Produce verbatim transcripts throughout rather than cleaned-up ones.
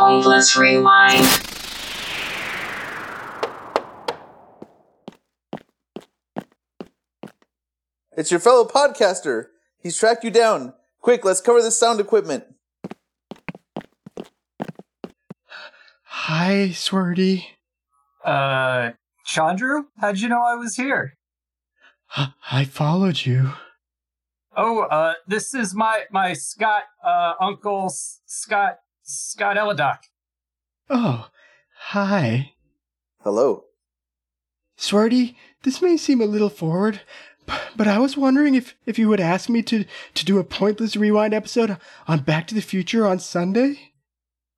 Pointless Rewind. It's your fellow podcaster. He's tracked you down. Quick, let's cover this sound equipment. Hi, Swerdy. Uh, Chandru? How'd you know I was here? I followed you. Oh, uh, this is my, my Scott, uh, Uncle S- Scott, Scott Ellerbrock. Oh, hi. Hello. Swerdy, this may seem a little forward, but I was wondering if, if you would ask me to, to do a Pointless Rewind episode on Back to the Future on Sunday?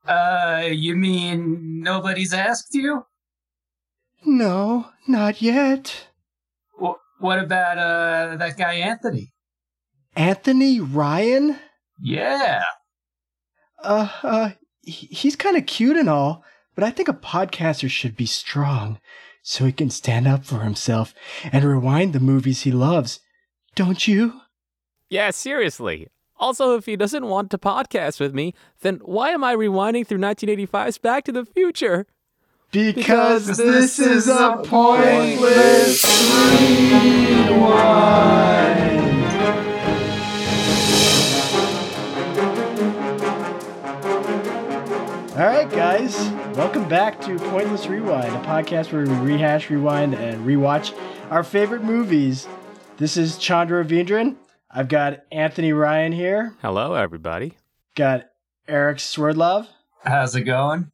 Uh, you mean nobody's asked you? No, not yet. W- what about, uh, that guy Anthony? Anthony Ryan? Yeah. Uh, uh, he's kind of cute and all, but I think a podcaster should be strong so he can stand up for himself and rewind the movies he loves. Don't you? Yeah, seriously. Also, if he doesn't want to podcast with me, then why am I rewinding through nineteen eighty-five's Back to the Future? Because, because this is a Pointless Rewind. All right, guys, welcome back to Pointless Rewind, a podcast where we rehash, rewind, and rewatch our favorite movies. This is Chandru Vindran. I've got Anthony Ryan here. Hello, everybody. Got Eric Swerdlov. How's it going?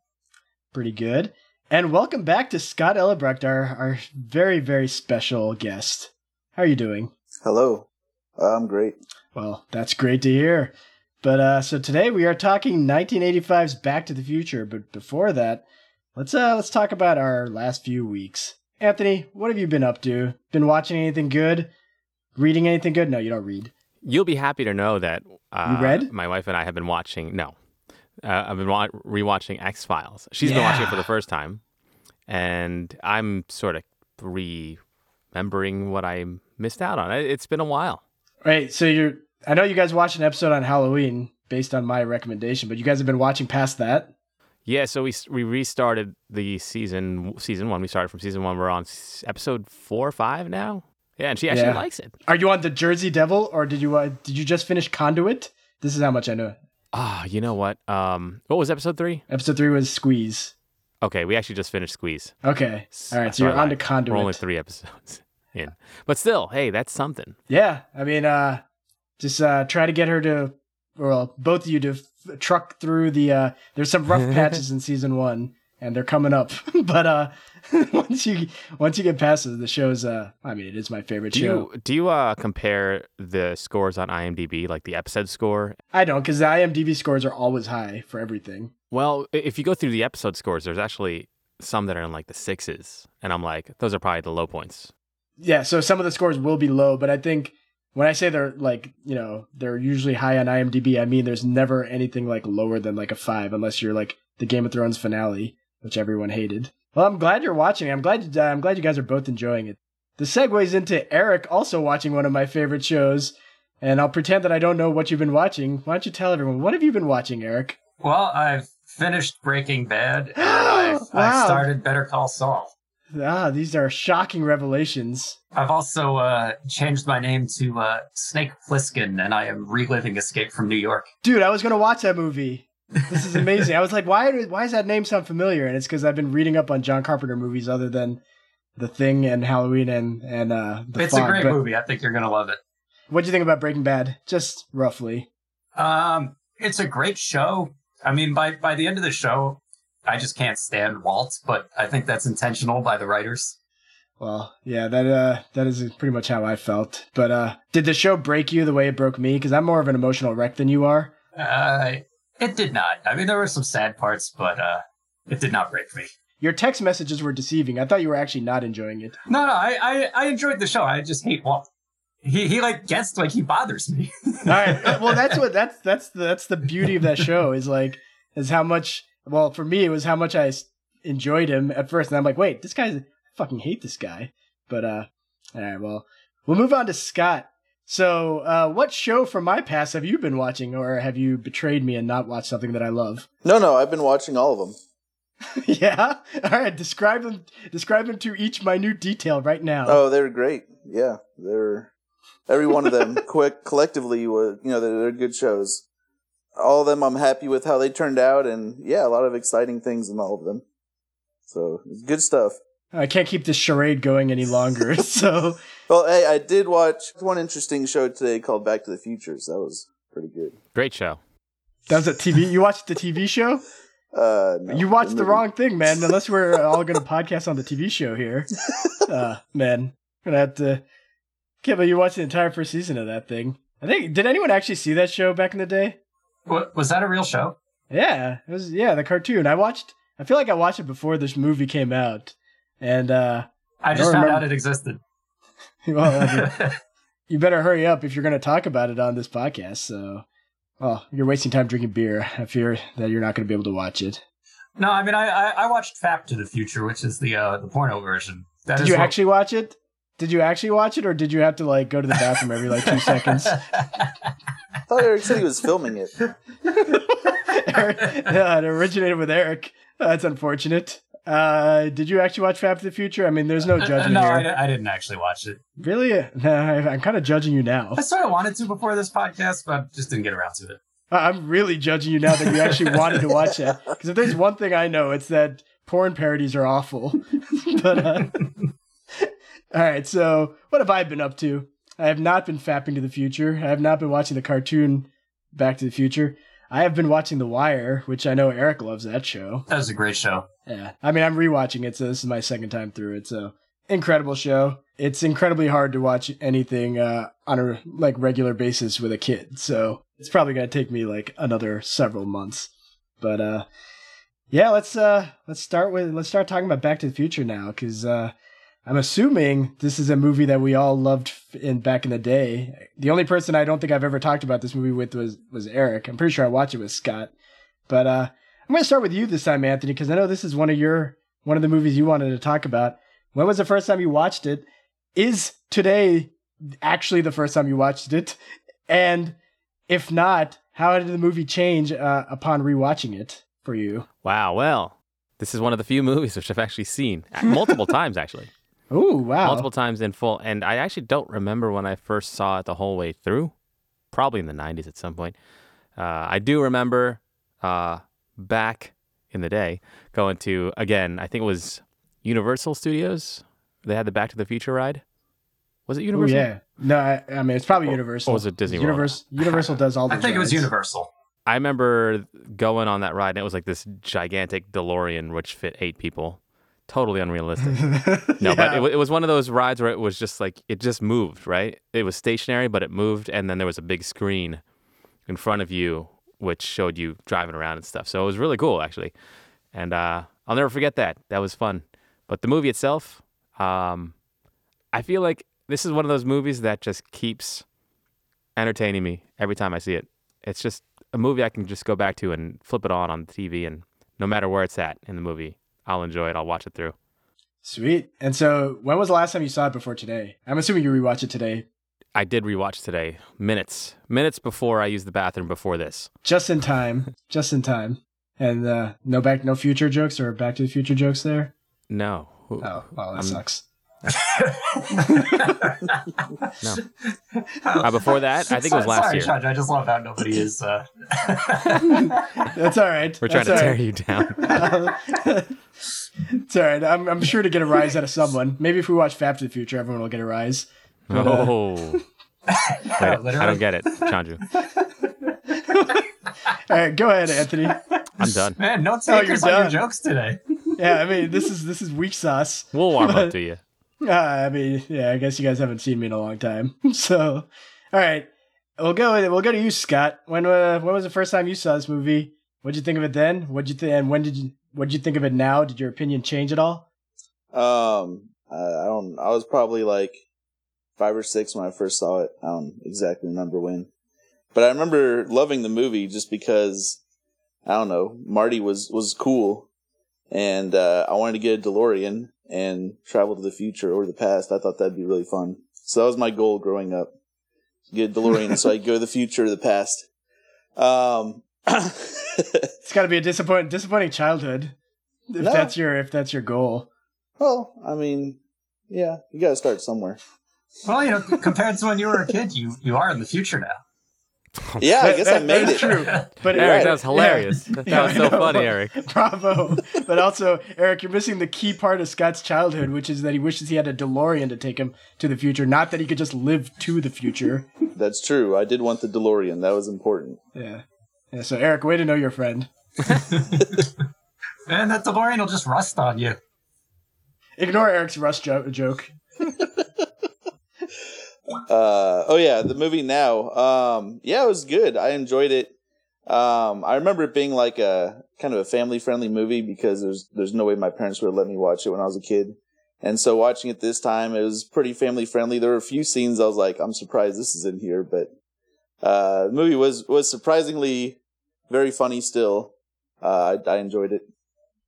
Pretty good. And welcome back to Scott Ellerbrock, our, our very, very special guest. How are you doing? Hello. I'm great. Well, that's great to hear. But uh, so today we are talking nineteen eighty-five's Back to the Future. But before that, let's uh, let's talk about our last few weeks. Anthony, what have you been up to? Been watching anything good? Reading anything good? No, you don't read. You'll be happy to know that uh, you read? My wife and I have been watching. No, uh, I've been wa- rewatching X-Files. She's yeah. been watching it for the first time, and I'm sort of remembering what I missed out on. It's been a while. Right. So you're. I know you guys watched an episode on Halloween based on my recommendation, but you guys have been watching past that? Yeah, so we we restarted the season, season one. We started from season one. We're on episode four or five now. Yeah, and she actually yeah. likes it. Are you on the Jersey Devil, or did you uh, did you just finish Conduit? This is how much I know. Ah, oh, you know what? Um, what was episode three? Episode three was Squeeze. Okay, we actually just finished Squeeze. Okay. All right, so you're on to Conduit. We're only three episodes in. But still, hey, that's something. Yeah, I mean... uh. Just uh, try to get her to, well, both of you to f- truck through the, uh, there's some rough patches in season one, and they're coming up. But uh, once you once you get past it, the show's, uh, I mean, it is my favorite do show. You, do you uh, compare the scores on IMDb, like the episode score? I don't, because the IMDb scores are always high for everything. Well, if you go through the episode scores, there's actually some that are in like the sixes, and I'm like, those are probably the low points. Yeah, so some of the scores will be low, but I think... When I say they're like, you know, they're usually high on IMDb, I mean there's never anything like lower than like a five unless you're like the Game of Thrones finale, which everyone hated. Well, I'm glad you're watching. I'm glad you, uh, I'm glad you guys are both enjoying it. The segues into Eric also watching one of my favorite shows, and I'll pretend that I don't know what you've been watching. Why don't you tell everyone, what have you been watching, Eric? Well, I've finished Breaking Bad, and I've, wow. I've started Better Call Saul. Ah, these are shocking revelations. I've also uh, changed my name to uh, Snake Plissken, and I am reliving Escape from New York. Dude, I was going to watch that movie. This is amazing. I was like, why Why does that name sound familiar? And it's because I've been reading up on John Carpenter movies other than The Thing and Halloween and, and uh, The Fog. It's a great but movie. I think you're going to love it. What do you think about Breaking Bad? Just roughly. Um, It's a great show. I mean, by, by the end of the show... I just can't stand Walt, but I think that's intentional by the writers. Well, yeah, that uh, that is pretty much how I felt. But uh, did the show break you the way it broke me? Because I'm more of an emotional wreck than you are. Uh, it did not. I mean, there were some sad parts, but uh, it did not break me. Your text messages were deceiving. I thought you were actually not enjoying it. No, no, I, I, I enjoyed the show. I just hate Walt. He he like gets like he bothers me. All right. Well, that's what that's that's the, that's the beauty of that show is like is how much. Well, for me, it was how much I enjoyed him at first. And I'm like, wait, this guy's... I fucking hate this guy. But, uh, all right, well, we'll move on to Scott. So uh, what show from my past have you been watching, or have you betrayed me and not watched something that I love? No, no, I've been watching all of them. Yeah? All right, describe them Describe them to each minute detail right now. Oh, they're great. Yeah, they're every one of them quick, collectively, were, you know, they're, they're good shows. All of them I'm happy with how they turned out, and yeah, a lot of exciting things in all of them. So, it's good stuff. I can't keep this charade going any longer, so... Well, hey, I did watch one interesting show today called Back to the Future, so that was pretty good. Great show. That was a T V... You watched the T V show? Uh, no, you watched the, the wrong thing, man, unless we're all going to podcast on the T V show here. Uh, man, I'm going to have to... Can't believe you watched the entire first season of that thing. I think... Did anyone actually see that show back in the day? What, was that a real show? Yeah, it was. Yeah, the cartoon. I watched... I feel like I watched it before this movie came out. And uh, I just I found remember. out it existed. Well, I mean, you better hurry up if you're going to talk about it on this podcast. So, well, you're wasting time drinking beer. I fear that you're not going to be able to watch it. No, I mean, I, I, I watched Back to the Future, which is the uh, the porno version. That did is you what... actually watch it? Did you actually watch it, or did you have to like go to the bathroom every like two seconds? I thought Eric said he was filming it. Eric, yeah, it originated with Eric. Uh, that's unfortunate. Uh, did you actually watch Back to the Future? I mean, there's no judgment uh, no, here. No, I, I didn't actually watch it. Really? No, I, I'm kind of judging you now. I sort of wanted to before this podcast, but just didn't get around to it. I'm really judging you now that you actually wanted to watch that. Because if there's one thing I know, it's that porn parodies are awful. But uh, all right, so what have I been up to? I have not been fapping to the future. I have not been watching the cartoon Back to the Future. I have been watching The Wire, which I know Eric loves that show. That was a great show. Yeah. I mean, I'm rewatching it, so this is my second time through it, so incredible show. It's incredibly hard to watch anything uh, on a like regular basis with a kid, so it's probably going to take me like another several months. But uh, yeah, let's uh, let's start with let's start talking about Back to the Future now, because uh, I'm assuming this is a movie that we all loved in back in the day. The only person I don't think I've ever talked about this movie with was was Eric. I'm pretty sure I watched it with Scott, but. Uh, I'm going to start with you this time, Anthony, because I know this is one of your one of the movies you wanted to talk about. When was the first time you watched it? Is today actually the first time you watched it? And if not, how did the movie change uh, upon rewatching it for you? Wow. Well, this is one of the few movies which I've actually seen multiple times, actually. Oh, wow. Multiple times in full. And I actually don't remember when I first saw it the whole way through. Probably in the nineties at some point. Uh, I do remember... Uh, back in the day, going to, again, I think it was Universal Studios. They had the Back to the Future ride. Was it Universal? Ooh, yeah. No, I, I mean, it's probably or, Universal. Or was it Disney Universal, World? Universal does all the I think rides. It was Universal. I remember going on that ride, and it was like this gigantic DeLorean, which fit eight people. Totally unrealistic. No, yeah. But it, it was one of those rides where it was just like, it just moved, right? It was stationary, but it moved, and then there was a big screen in front of you which showed you driving around and stuff. So it was really cool, actually. And uh, I'll never forget that. That was fun. But the movie itself, um, I feel like this is one of those movies that just keeps entertaining me every time I see it. It's just a movie I can just go back to and flip it on on the T V, and no matter where it's at in the movie, I'll enjoy it. I'll watch it through. Sweet. And so when was the last time you saw it before today? I'm assuming you rewatched it today. I did rewatch today, minutes, minutes before I used the bathroom before this. Just in time, just in time. And uh, no back, no future jokes or Back to the Future jokes there? No. Oh, wow, well, that I'm... sucks. No. Uh, before that, I think it was last Sorry, year. Sorry, Chandru, I just love how nobody is... Uh... That's all right. We're trying That's to tear right. you down. uh, it's all right. I'm, I'm sure to get a rise out of someone. Maybe if we watch Back to the Future, everyone will get a rise. But, uh, oh, I, I don't get it, Chandru. All right, go ahead, Anthony. I'm done. Man, no takers oh, on your jokes today. Yeah, I mean, this is this is weak sauce. We'll warm but, up to you. Uh, I mean, yeah, I guess you guys haven't seen me in a long time. So, all right, we'll go. We'll go to you, Scott. When uh, when was the first time you saw this movie? What'd you think of it then? What'd you think? And when did you? What'd you think of it now? Did your opinion change at all? Um, I don't. I was probably like. Five or six when I first saw it. I don't exactly remember when. But I remember loving the movie just because, I don't know, Marty was, was cool. And uh, I wanted to get a DeLorean and travel to the future or the past. I thought that'd be really fun. So that was my goal growing up. get a DeLorean so I go to the future or the past. Um, it's got to be a disappointing, disappointing childhood if no. that's your if that's your goal. Well, I mean, yeah, you got to start somewhere. Well, you know, compared to when you were a kid, you, you are in the future now. Yeah, I guess that, I made that it. True. But Eric, right. that was hilarious. Yeah. That was so funny, Eric. Bravo. But also, Eric, you're missing the key part of Scott's childhood, which is that he wishes he had a DeLorean to take him to the future, not that he could just live to the future. That's true. I did want the DeLorean. That was important. Yeah. Yeah. So, Eric, way to know your friend. And that DeLorean will just rust on you. Ignore Eric's rust jo- joke. Uh, oh yeah, the movie now. Um, yeah, it was good. I enjoyed it. Um, I remember it being like a kind of a family-friendly movie because there's there's no way my parents would have let me watch it when I was a kid. And so watching it this time, it was pretty family-friendly. There were a few scenes I was like, I'm surprised this is in here, but uh, the movie was was surprisingly very funny still. Uh, I, I enjoyed it.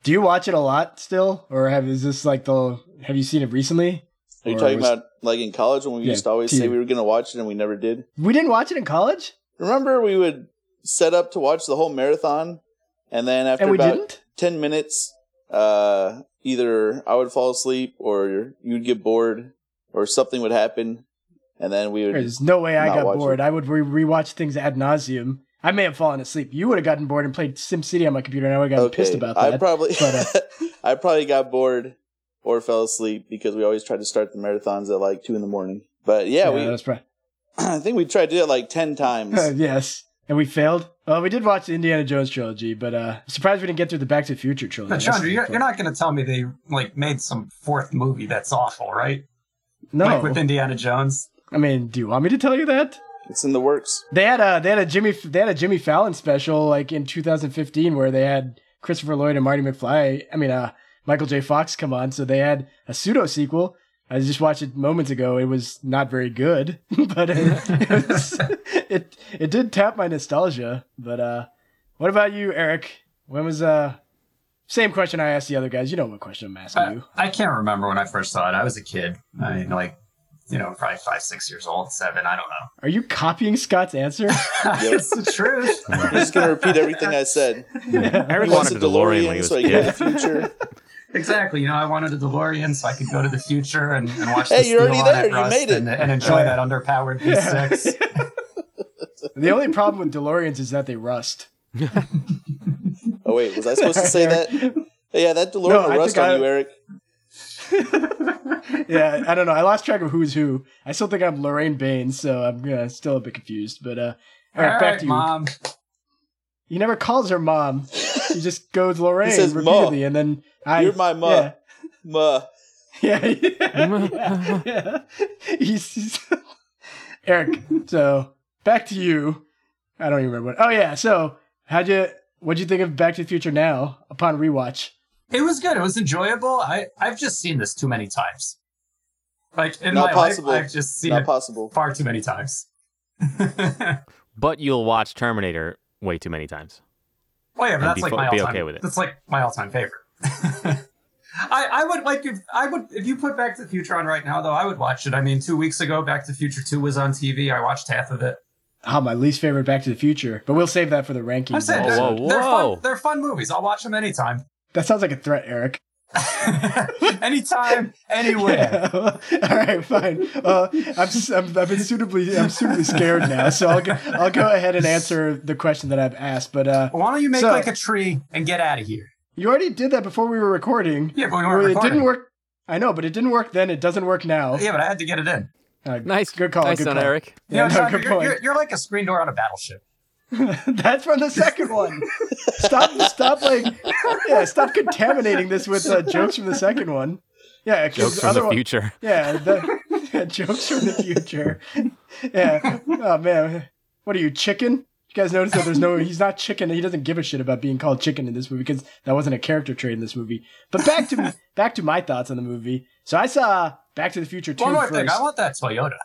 Do you watch it a lot still, or have is this like the have you seen it recently? Are you talking was, about like in college when we yeah, used to always say we were going to watch it and we never did? We didn't watch it in college? Remember we would set up to watch the whole marathon and then after and about didn't? ten minutes, uh, either I would fall asleep or you'd get bored or something would happen and then we would There's no way I got bored. It. I would re- rewatch things ad nauseum. I may have fallen asleep. You would have gotten bored and played SimCity on my computer and I would have gotten okay. pissed about that. I probably, but, uh, I probably got bored. Or fell asleep because we always tried to start the marathons at like two in the morning. But yeah, yeah we. That was probably... I think we tried to do it like ten times. Uh, yes, and we failed. Well, we did watch the Indiana Jones trilogy, but uh, surprised we didn't get through the Back to the Future trilogy. But Chandru, you're, you're not going to tell me they like made some fourth movie that's awful, right? No, like with Indiana Jones. I mean, do you want me to tell you that? It's in the works. They had a they had a Jimmy they had a Jimmy Fallon special like in two thousand fifteen where they had Christopher Lloyd and Marty McFly. I mean, uh. Michael J. Fox come on, so they had a pseudo sequel. I just watched it moments ago. It was not very good, but it it, was, it it did tap my nostalgia. But uh, what about you, Eric? When was uh same question I asked the other guys? You know what question I'm asking I, you? I can't remember when I first saw it. I was a kid. I mean, like you know, probably five, six years old, seven. I don't know. Are you copying Scott's answer? It's the truth. I'm just gonna repeat everything I said. Yeah. I wanted a DeLorean, DeLorean so I could go to the future. Exactly. You know, I wanted a DeLorean so I could go to the future and, and watch hey, the you're already there. You made it. And, and enjoy uh, that underpowered V six. Yeah. The only problem with DeLoreans is that they rust. Oh, wait. Was I supposed to say that? Yeah, that DeLorean no, rust on I... you, Eric. Yeah, I don't know. I lost track of who's who. I still think I'm Lorraine Baines, so I'm uh, still a bit confused. But uh, all right, all back right, to you. Mom. He never calls her mom. He just goes Lorraine says, repeatedly, Ma. And then... I, You're my ma. Yeah. Ma. Yeah. yeah, yeah, yeah. He's, he's Eric, so back to you. I don't even remember what. Oh, yeah. So how'd you, what'd you think of Back to the Future now upon rewatch? It was good. It was enjoyable. I, I've just seen this too many times. Like, in Not my possible. life, I've just seen Not it possible. far too many times. But you'll watch Terminator way too many times. Well, yeah, but that's, be, like my all-time, okay with it. that's like my all-time favorite. I, I would like if I would if you put Back to the Future on right now though I would watch it. I mean, two weeks ago Back to the Future two was on T V. I watched half of it. Oh, my least favorite Back to the Future, but we'll save that for the rankings. I'm saying, whoa, whoa, they're, whoa. They're, fun, they're fun movies. I'll watch them anytime. That sounds like a threat, Eric. Anytime, anywhere. Yeah. All right, fine. Uh, I'm, just, I'm I'm suitably I'm suitably scared now, so I'll go, I'll go ahead and answer the question that I've asked. But uh, why don't you make so, like a tree and get out of here? You already did that before we were recording. Yeah, but we weren't it recording. It didn't work. I know, but it didn't work then. It doesn't work now. Yeah, but I had to get it in. Uh, nice. Good call. Nice good on call. Eric. Yeah, no, no, good you're, point. You're, you're like a screen door on a battleship. That's from the second one. Stop, stop, like, yeah, stop contaminating this with uh, jokes from the second one. Yeah, jokes from the one, future. Yeah, the, yeah, jokes from the future. Yeah. Oh, man. What are you, chicken? You guys notice that there's no, he's not chicken. He doesn't give a shit about being called chicken in this movie because that wasn't a character trait in this movie. But back to back to my thoughts on the movie. So I saw Back to the Future two One more first. thing. I want that Toyota.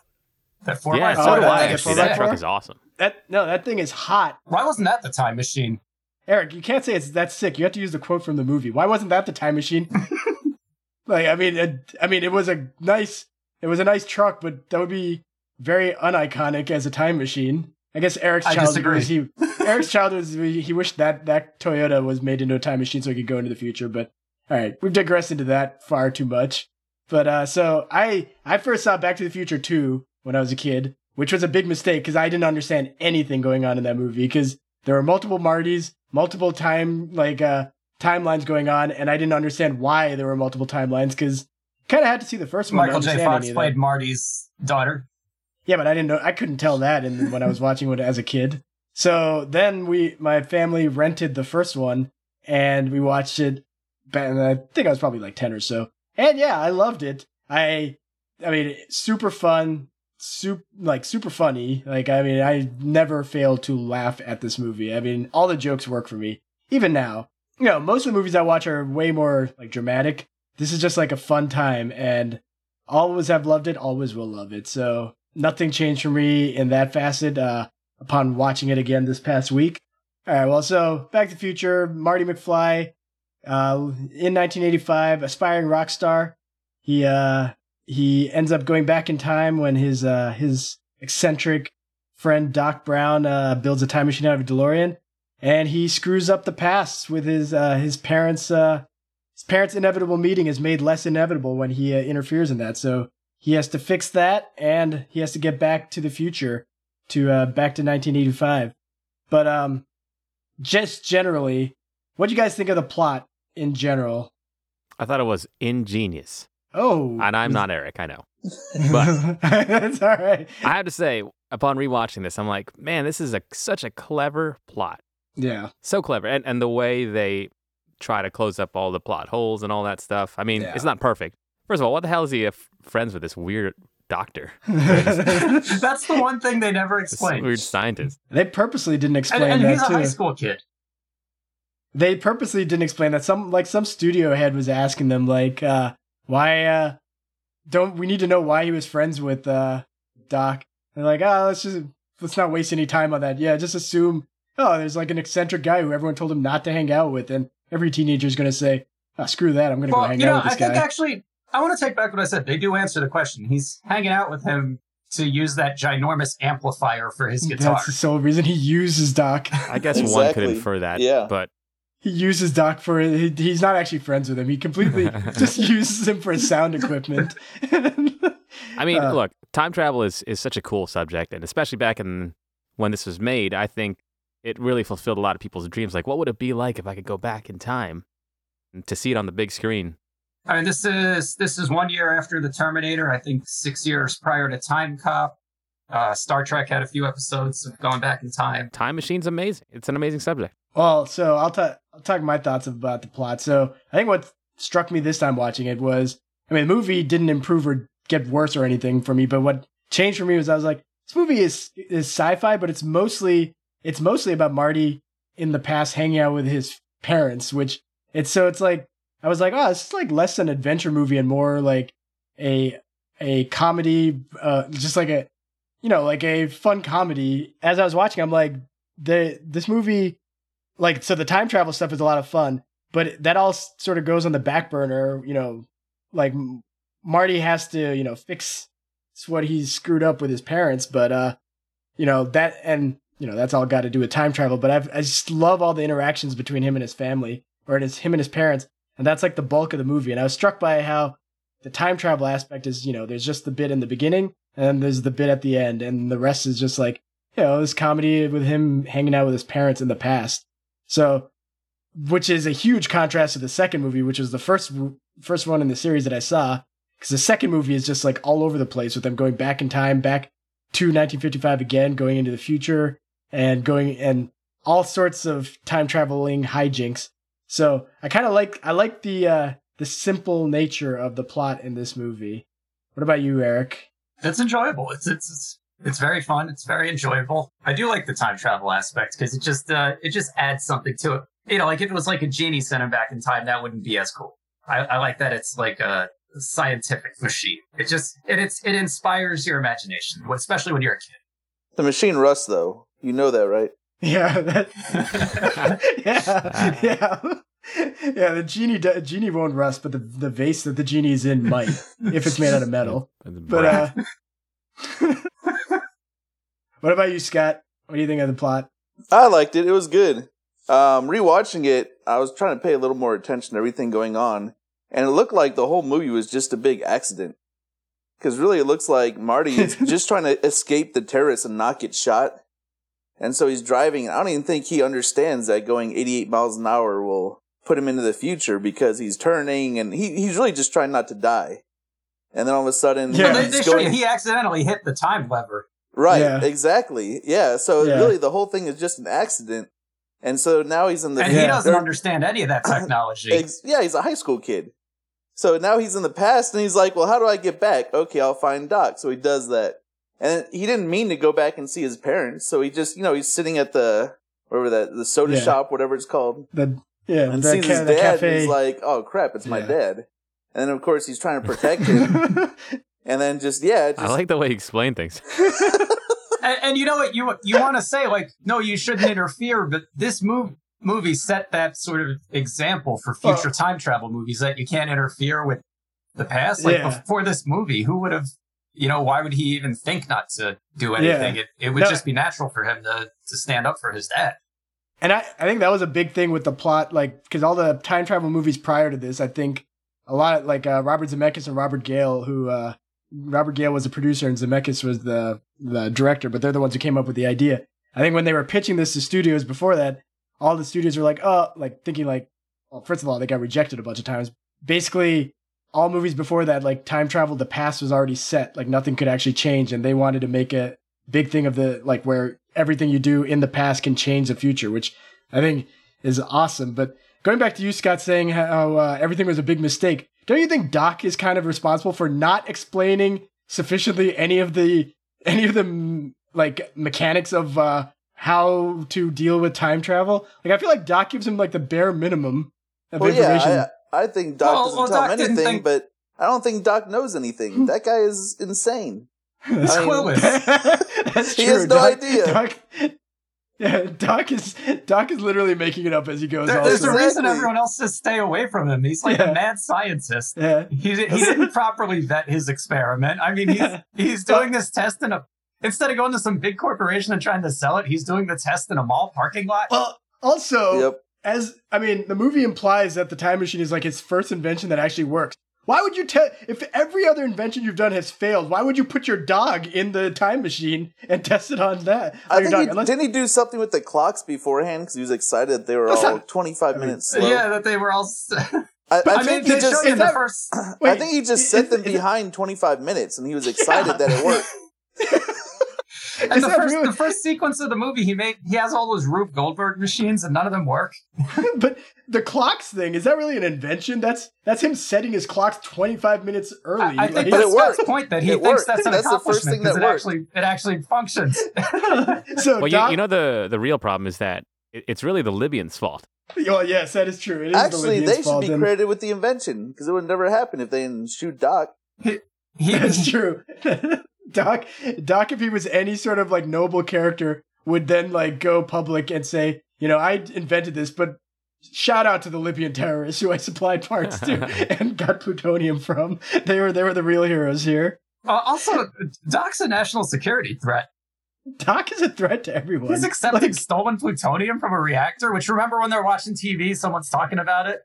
That four by four. Yeah, so do I. Actually, that truck is awesome. That, no, that thing is hot. Why wasn't that the Time Machine? Eric, you can't say it's that sick. You have to use the quote from the movie. Why wasn't that the Time Machine? Like, I mean, it, I mean, it was a nice, it was a nice truck, but that would be very uniconic as a time machine. I guess Eric's childhood was he Eric's childhood was he wished that that Toyota was made into a time machine so he could go into the future. But all right, we've digressed into that far too much. But uh, so I I first saw Back to the Future two when I was a kid, which was a big mistake because I didn't understand anything going on in that movie because there were multiple Martys, multiple time like uh, timelines going on, and I didn't understand why there were multiple timelines because kind of had to see the first one. Michael J. Fox played Marty's daughter. Yeah, but I didn't know. I couldn't tell that in, when I was watching it as a kid. So then we, my family rented the first one and we watched it. And I think I was probably like ten or so. And yeah, I loved it. I, I mean, super fun, super like super funny. Like I mean, I never failed to laugh at this movie. I mean, all the jokes work for me, even now. You know, most of the movies I watch are way more like dramatic. This is just like a fun time, and always have loved it. Always will love it. So. Nothing changed for me in that facet uh, upon watching it again this past week. All right, well, so Back to the Future, Marty McFly, uh, in nineteen eighty-five, aspiring rock star. He uh, he ends up going back in time when his uh, his eccentric friend Doc Brown uh, builds a time machine out of a DeLorean, and he screws up the past with his uh, his parents. Uh, his parents' inevitable meeting is made less inevitable when he uh, interferes in that. So. He has to fix that, and he has to get back to the future, to uh, back to nineteen eighty-five. But um, just generally, what do you guys think of the plot in general? I thought it was ingenious. Oh. And I'm not Eric, I know. But that's all right. I have to say, upon rewatching this, I'm like, man, this is a such a clever plot. Yeah. So clever. And, and the way they try to close up all the plot holes and all that stuff. I mean, yeah. It's not perfect. First of all, what the hell is he f- friends with this weird doctor? That's the one thing they never explained. This weird scientist. They purposely didn't explain and, and that, too. And he's a high school kid. They purposely didn't explain that. Some like some studio head was asking them, like, uh, why uh, don't we need to know why he was friends with uh, Doc? And they're like, oh, let's just let's not waste any time on that. Yeah, just assume, oh, there's like an eccentric guy who everyone told him not to hang out with, and every teenager's going to say, oh, screw that, I'm going to well, go hang you know, out with this I guy. Think actually... I want to take back what I said. They do answer the question. He's hanging out with him to use that ginormous amplifier for his guitar. That's the sole reason he uses Doc. I guess exactly. One could infer that. Yeah. But he uses Doc for he, he's not actually friends with him. He completely just uses him for his sound equipment. I mean, uh, look, time travel is, is such a cool subject, and especially back in when this was made, I think it really fulfilled a lot of people's dreams. Like, what would it be like if I could go back in time and to see it on the big screen? I mean, this is this is one year after the Terminator. I think six years prior to Time Cop. Uh, Star Trek had a few episodes of going back in time. Time Machine's amazing. It's an amazing subject. Well, so I'll, t- I'll talk my thoughts about the plot. So I think what struck me this time watching it was, I mean, the movie didn't improve or get worse or anything for me. But what changed for me was I was like, this movie is is sci-fi, but it's mostly it's mostly about Marty in the past hanging out with his parents, which it's so it's like. I was like, oh, this is like less an adventure movie and more like a a comedy, uh, just like a, you know, like a fun comedy. As I was watching, I'm like, the this movie, like, so the time travel stuff is a lot of fun, but that all sort of goes on the back burner, you know, like Marty has to, you know, fix what he's screwed up with his parents, but, uh, you know, that, and, you know, that's all got to do with time travel, but I've, I just love all the interactions between him and his family, or it is him and his parents. And that's like the bulk of the movie. And I was struck by how the time travel aspect is, you know, there's just the bit in the beginning and there's the bit at the end. And the rest is just like, you know, this comedy with him hanging out with his parents in the past. So, which is a huge contrast to the second movie, which was the first first one in the series that I saw. Because the second movie is just like all over the place with them going back in time, back to nineteen fifty-five again, going into the future and going and all sorts of time traveling hijinks. So I kind of like I like the uh, the simple nature of the plot in this movie. What about you, Eric? It's enjoyable. It's it's it's, it's very fun. It's very enjoyable. I do like the time travel aspect because it just uh, it just adds something to it. You know, like if it was like a genie sent him back in time, that wouldn't be as cool. I, I like that it's like a scientific machine. It just it it's it inspires your imagination, especially when you're a kid. The machine rusts, though. You know that, right? Yeah, that, yeah, yeah, yeah. The genie, de- genie won't rust, but the the vase that the genie is in might, if it's made out of metal. But uh, What about you, Scott? What do you think of the plot? I liked it. It was good. Um, rewatching it, I was trying to pay a little more attention to everything going on, and it looked like the whole movie was just a big accident. Because really, it looks like Marty is just trying to escape the terrorists and not get shot. And so he's driving, and I don't even think he understands that going eighty-eight miles an hour will put him into the future, because he's turning, and he, he's really just trying not to die. And then all of a sudden... Yeah. They, they going... He accidentally hit the time lever. Right, yeah. Exactly. Yeah, so yeah. Really the whole thing is just an accident. And so now he's in the... And he doesn't they're... understand any of that technology. Yeah, he's a high school kid. So now he's in the past, and he's like, well, how do I get back? Okay, I'll find Doc. So he does that. And he didn't mean to go back and see his parents, so he just, you know, he's sitting at the, whatever that, the soda yeah. shop, whatever it's called. The, yeah, and the sees ca- his dad, and he's like, oh, crap, it's yeah. my dad. And then, of course, he's trying to protect him. And then just, yeah. Just... I like the way he explained things. and, and you know what? You you want to say, like, no, you shouldn't interfere, but this move, movie set that sort of example for future well, time travel movies, that you can't interfere with the past. Like, yeah. before this movie, who would have, you know, why would he even think not to do anything? Yeah. It, it would no. just be natural for him to, to stand up for his dad. And I, I think that was a big thing with the plot, like, because all the time travel movies prior to this, I think, a lot of, like, uh, Robert Zemeckis and Robert Gale, who... uh Robert Gale was the producer and Zemeckis was the, the director, but they're the ones who came up with the idea. I think when they were pitching this to studios before that, all the studios were like, oh, like thinking like, well, first of all, they got rejected a bunch of times. Basically, all movies before that, like time travel, the past was already set, like nothing could actually change. And they wanted to make a big thing of the, like where everything you do in the past can change the future, which I think is awesome. But going back to you, Scott, saying how uh, everything was a big mistake. Don't you think Doc is kind of responsible for not explaining sufficiently any of the any of the like mechanics of uh, how to deal with time travel? Like, I feel like Doc gives him like the bare minimum of well, information. Yeah, I, I think Doc well, doesn't well, tell Doc him anything, think... but I don't think Doc knows anything. That guy is insane. That's, I mean, that's true. He has no Doc, idea. Doc, yeah, Doc is Doc is literally making it up as he goes. There, there's exactly. a reason everyone else to stay away from him. He's like yeah. a mad scientist. Yeah. He, he didn't properly vet his experiment. I mean, he's yeah. he's doing this test in a instead of going to some big corporation and trying to sell it, he's doing the test in a mall parking lot. Well, also, yep. as I mean, the movie implies that the time machine is like his first invention that actually works. Why would you tell if every other invention you've done has failed? Why would you put your dog in the time machine and test it on that? I think he, Unless, didn't he do something with the clocks beforehand because he was excited that they were all not, twenty-five I mean, minutes slow? Yeah, that they were all. I, I, I think mean, he just. That, the first, wait, I think he just set them behind twenty-five minutes, and he was excited yeah. that it worked. And the first, the first sequence of the movie, he made he has all those Rube Goldberg machines, and none of them work. But the clocks thing, is that really an invention? That's that's him setting his clocks twenty-five minutes early. I, I like, think that's Scott's point that he it thinks worked. That's an that's accomplishment because it actually it actually functions. So well, Doc, you, you know the the real problem is that it, it's really the Libyans' fault. Well, yes, that is true. It is actually, the they should be credited then. With the invention because it would never happen if they didn't shoot Doc. He, he, that's true. Doc, Doc, if he was any sort of like noble character, would then like go public and say, you know, I invented this, but shout out to the Libyan terrorists who I supplied parts to and got plutonium from. They were they were the real heroes here. Uh, also, Doc's a national security threat. Doc is a threat to everyone. He's accepting like, stolen plutonium from a reactor, which remember when they're watching T V, someone's talking about it.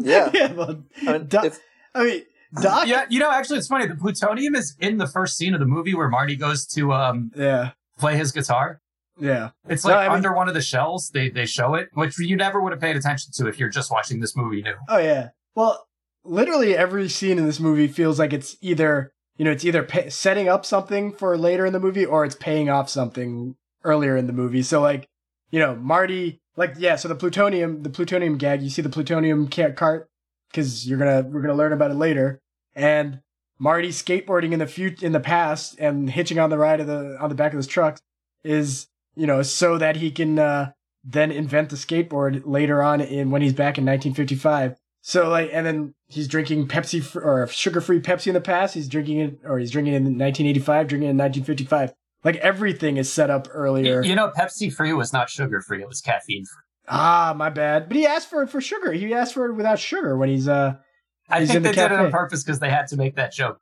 yeah, yeah. Well, I mean, Doc, if- I mean. Doc? Yeah, you know, actually, it's funny. The plutonium is in the first scene of the movie where Marty goes to um, yeah. play his guitar. Yeah. It's like no, I mean, under one of the shells, they, they show it, which you never would have paid attention to if you're just watching this movie new. Oh, yeah. Well, literally every scene in this movie feels like it's either, you know, it's either pay- setting up something for later in the movie or it's paying off something earlier in the movie. So, like, you know, Marty, like, yeah, so the plutonium, the plutonium gag, you see the plutonium cart because you're going to, we're going to learn about it later. And Marty skateboarding in the future, in the past, and hitching on the ride of the on the back of his truck is, you know, so that he can uh, then invent the skateboard later on in when he's back in nineteen fifty-five. So like, and then he's drinking Pepsi fr- or sugar-free Pepsi in the past. He's drinking it, or he's drinking it in nineteen eighty-five, drinking it in nineteen fifty-five. Like everything is set up earlier. You know, Pepsi-free was not sugar-free; it was caffeine-free. Ah, my bad. But he asked for it for sugar. He asked for it without sugar when he's uh. I He's think they the did it on purpose because they had to make that joke.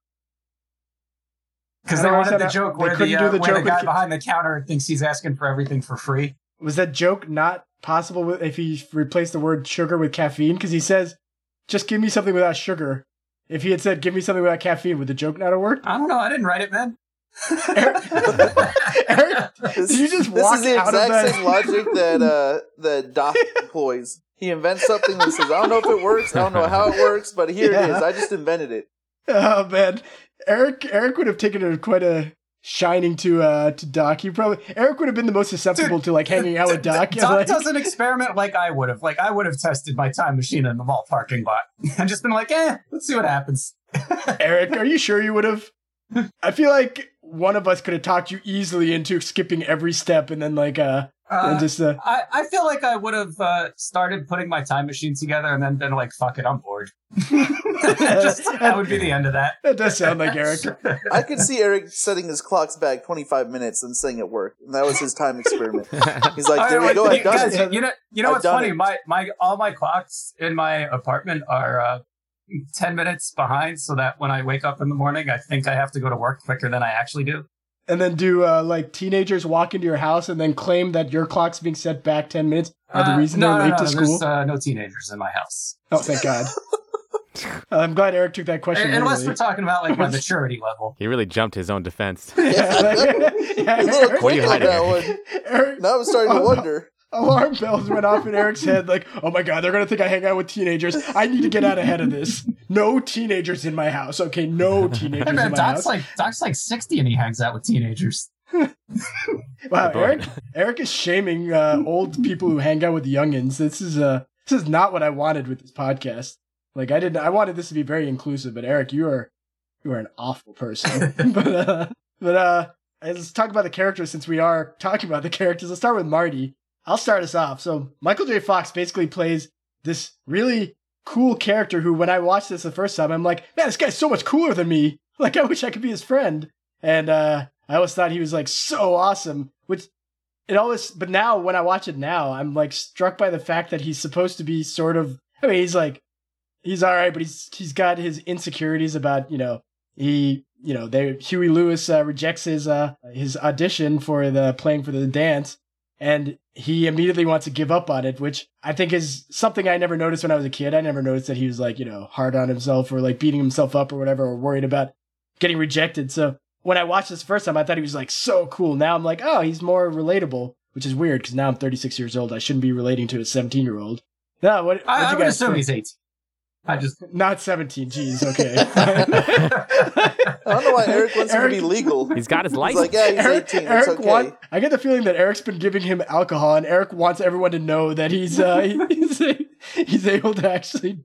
Because they wanted the joke where the, uh, the, where joke the guy with... behind the counter thinks he's asking for everything for free. Was that joke not possible with, if he replaced the word sugar with caffeine? Because he says, just give me something without sugar. If he had said, give me something without caffeine, would the joke not have worked? I don't know. I didn't write it, man. Eric, Eric this, did you just walk out of that? This is the exact same logic that, uh, that Doc employs. He invents something and says, I don't know if it works. I don't know how it works, but here yeah. it is. I just invented it. Oh, man. Eric Eric would have taken a, quite a shining to uh, to Doc. He probably Eric would have been the most susceptible Dude, to like hanging out d- with Doc. D- Doc like, does an experiment like I would have. Like I would have tested my time machine in the mall parking lot and just been like, eh, let's see what happens. Eric, are you sure you would have? I feel like one of us could have talked you easily into skipping every step and then like uh, uh and just uh, I, I feel like I would have uh, started putting my time machine together and then been like, fuck it, I'm bored. Just, that would be the end of that. That does sound like Eric. I could see Eric setting his clocks back twenty-five minutes and saying it worked. And that was his time experiment. He's like, there we go. I've done guys, it. You know, you know what's funny? It. My my all my clocks in my apartment are uh, ten minutes behind, so that when I wake up in the morning, I think I have to go to work quicker than I actually do. And then do uh, like teenagers walk into your house and then claim that your clock's being set back ten minutes are the reason uh, no, they're late no, no, to school? There's uh, no teenagers in my house. Oh, thank God. I'm glad Eric took that question. Unless really. We're talking about like my maturity level. He really jumped his own defense. Yeah, like, yeah, a little quick on that one. Eric, now I'm starting to wonder. Alarm bells went off in Eric's head like, oh my God, they're going to think I hang out with teenagers. I need to get out ahead of this. No teenagers in my house. Okay, no teenagers hey man, in my Doc's house. Like, Doc's like sixty and he hangs out with teenagers. Wow, Eric, Eric is shaming uh, old people who hang out with youngins. This is, uh, this is not what I wanted with this podcast. Like I didn't, I wanted this to be very inclusive, but Eric, you are, you are an awful person. but, uh, but, uh, let's talk about the characters since we are talking about the characters. Let's start with Marty. I'll start us off. So Michael J. Fox basically plays this really cool character who, when I watched this the first time, I'm like, man, this guy's so much cooler than me. Like, I wish I could be his friend. And, uh, I always thought he was like so awesome, which it always, but now when I watch it now, I'm like struck by the fact that he's supposed to be sort of, I mean, he's like, he's all right, but he's he's got his insecurities about, you know, he, you know, they Huey Lewis uh, rejects his uh, his audition for the playing for the dance, and he immediately wants to give up on it, which I think is something I never noticed when I was a kid. I never noticed that he was like, you know, hard on himself or like beating himself up or whatever, or worried about getting rejected. So when I watched this the first time, I thought he was like so cool. Now I'm like, oh, he's more relatable, which is weird because now I'm thirty-six years old. I shouldn't be relating to a seventeen-year-old. No, what, I, I would assume think? He's eighteen. I just not seventeen. Geez, okay. I don't know why Eric wants Eric, to be legal. He's got his license. He's like, yeah, he's Eric, eighteen. Eric it's okay. Want, I get the feeling that Eric's been giving him alcohol, and Eric wants everyone to know that he's uh, he's, he's able to actually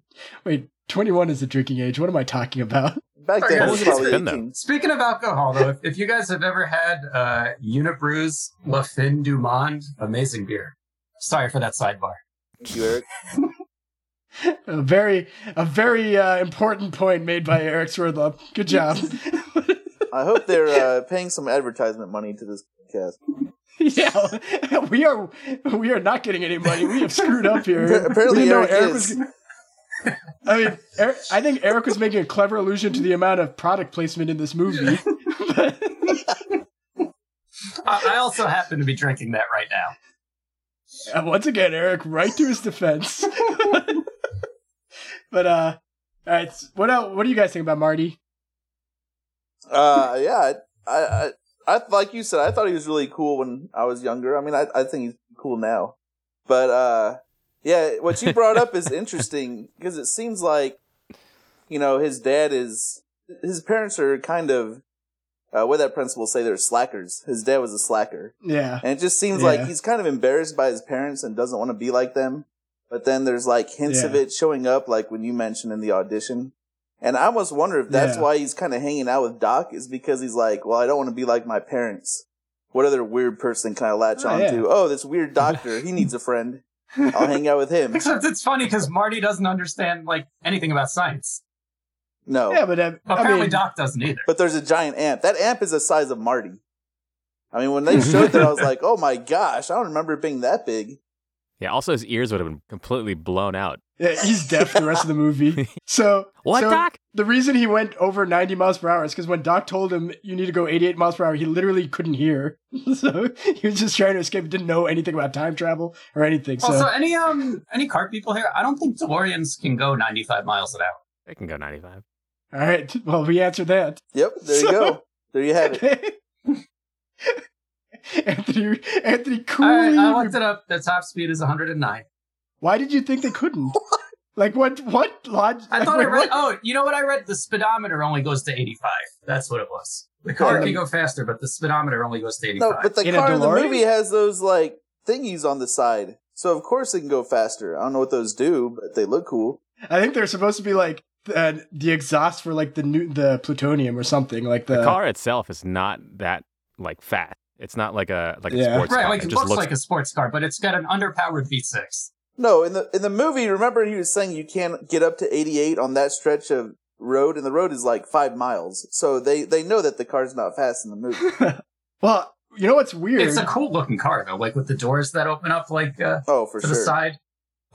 wait. twenty-one is the drinking age. What am I talking about? Back then, right, it was probably eighteen. Speaking of alcohol, though, if, if you guys have ever had uh, Unibrew's La Fin du Monde, amazing beer. Sorry for that sidebar. Thank you, Eric. A very, a very uh, important point made by Eric Swerdlov. Good job. I hope they're uh, paying some advertisement money to this podcast. Yeah, we are. We are not getting any money. We have screwed up here. Apparently, Eric, Eric is. Was, I mean, Eric, I think Eric was making a clever allusion to the amount of product placement in this movie. But I also happen to be drinking that right now. And once again, Eric, right to his defense. But, uh, all right, what else, what do you guys think about Marty? Uh, yeah, I, I, I, like you said, I thought he was really cool when I was younger. I mean, I, I think he's cool now. But, uh, yeah, what you brought up is interesting because it seems like, you know, his dad is, his parents are kind of, uh, what that principal say, they're slackers. His dad was a slacker. Yeah. And it just seems yeah. like he's kind of embarrassed by his parents and doesn't want to be like them. But then there's like hints yeah. of it showing up, like when you mentioned in the audition. And I almost wonder if that's yeah. why he's kind of hanging out with Doc, is because he's like, well, I don't want to be like my parents. What other weird person can I latch oh, on yeah. to? Oh, this weird doctor. He needs a friend. I'll hang out with him. Except it's funny because Marty doesn't understand like anything about science. No. Yeah, but uh, apparently I mean, Doc doesn't either. But there's a giant amp. That amp is the size of Marty. I mean, when they showed that, I was like, oh my gosh, I don't remember it being that big. Yeah, also his ears would have been completely blown out. Yeah, he's deaf the rest of the movie. So What, so, Doc? The reason he went over ninety miles per hour is because when Doc told him you need to go eighty-eight miles per hour, he literally couldn't hear. So he was just trying to escape. Didn't know anything about time travel or anything. Also, so any um any car people here? I don't think DeLoreans can go ninety-five miles an hour. They can go ninety-five. All right. Well, we answered that. Yep. There you so, go. There you have it. Anthony, Anthony, cool. All right, I looked it up. The top speed is one hundred nine. Why did you think they couldn't? Like, what What lodge? I thought like, I read, what? oh, you know what I read? The speedometer only goes to eighty-five. That's what it was. The car yeah, can the, go faster, but the speedometer only goes to eighty-five. No, but the in car in the movie has those, like, thingies on the side. So, of course, it can go faster. I don't know what those do, but they look cool. I think they're supposed to be, like, the, the exhaust for, like, the new, the plutonium or something. Like the, the car itself is not that, like, fast. It's not like a, like yeah. a sports right, car. Right, like, it, it looks, looks like a sports car, but it's got an underpowered V six. No, in the in the movie, remember he was saying you can't get up to eighty-eight on that stretch of road, and the road is like five miles. So they, they know that the car's not fast in the movie. Well, you know what's weird? It's a cool-looking car, though, like with the doors that open up like uh, oh, for to sure. the side.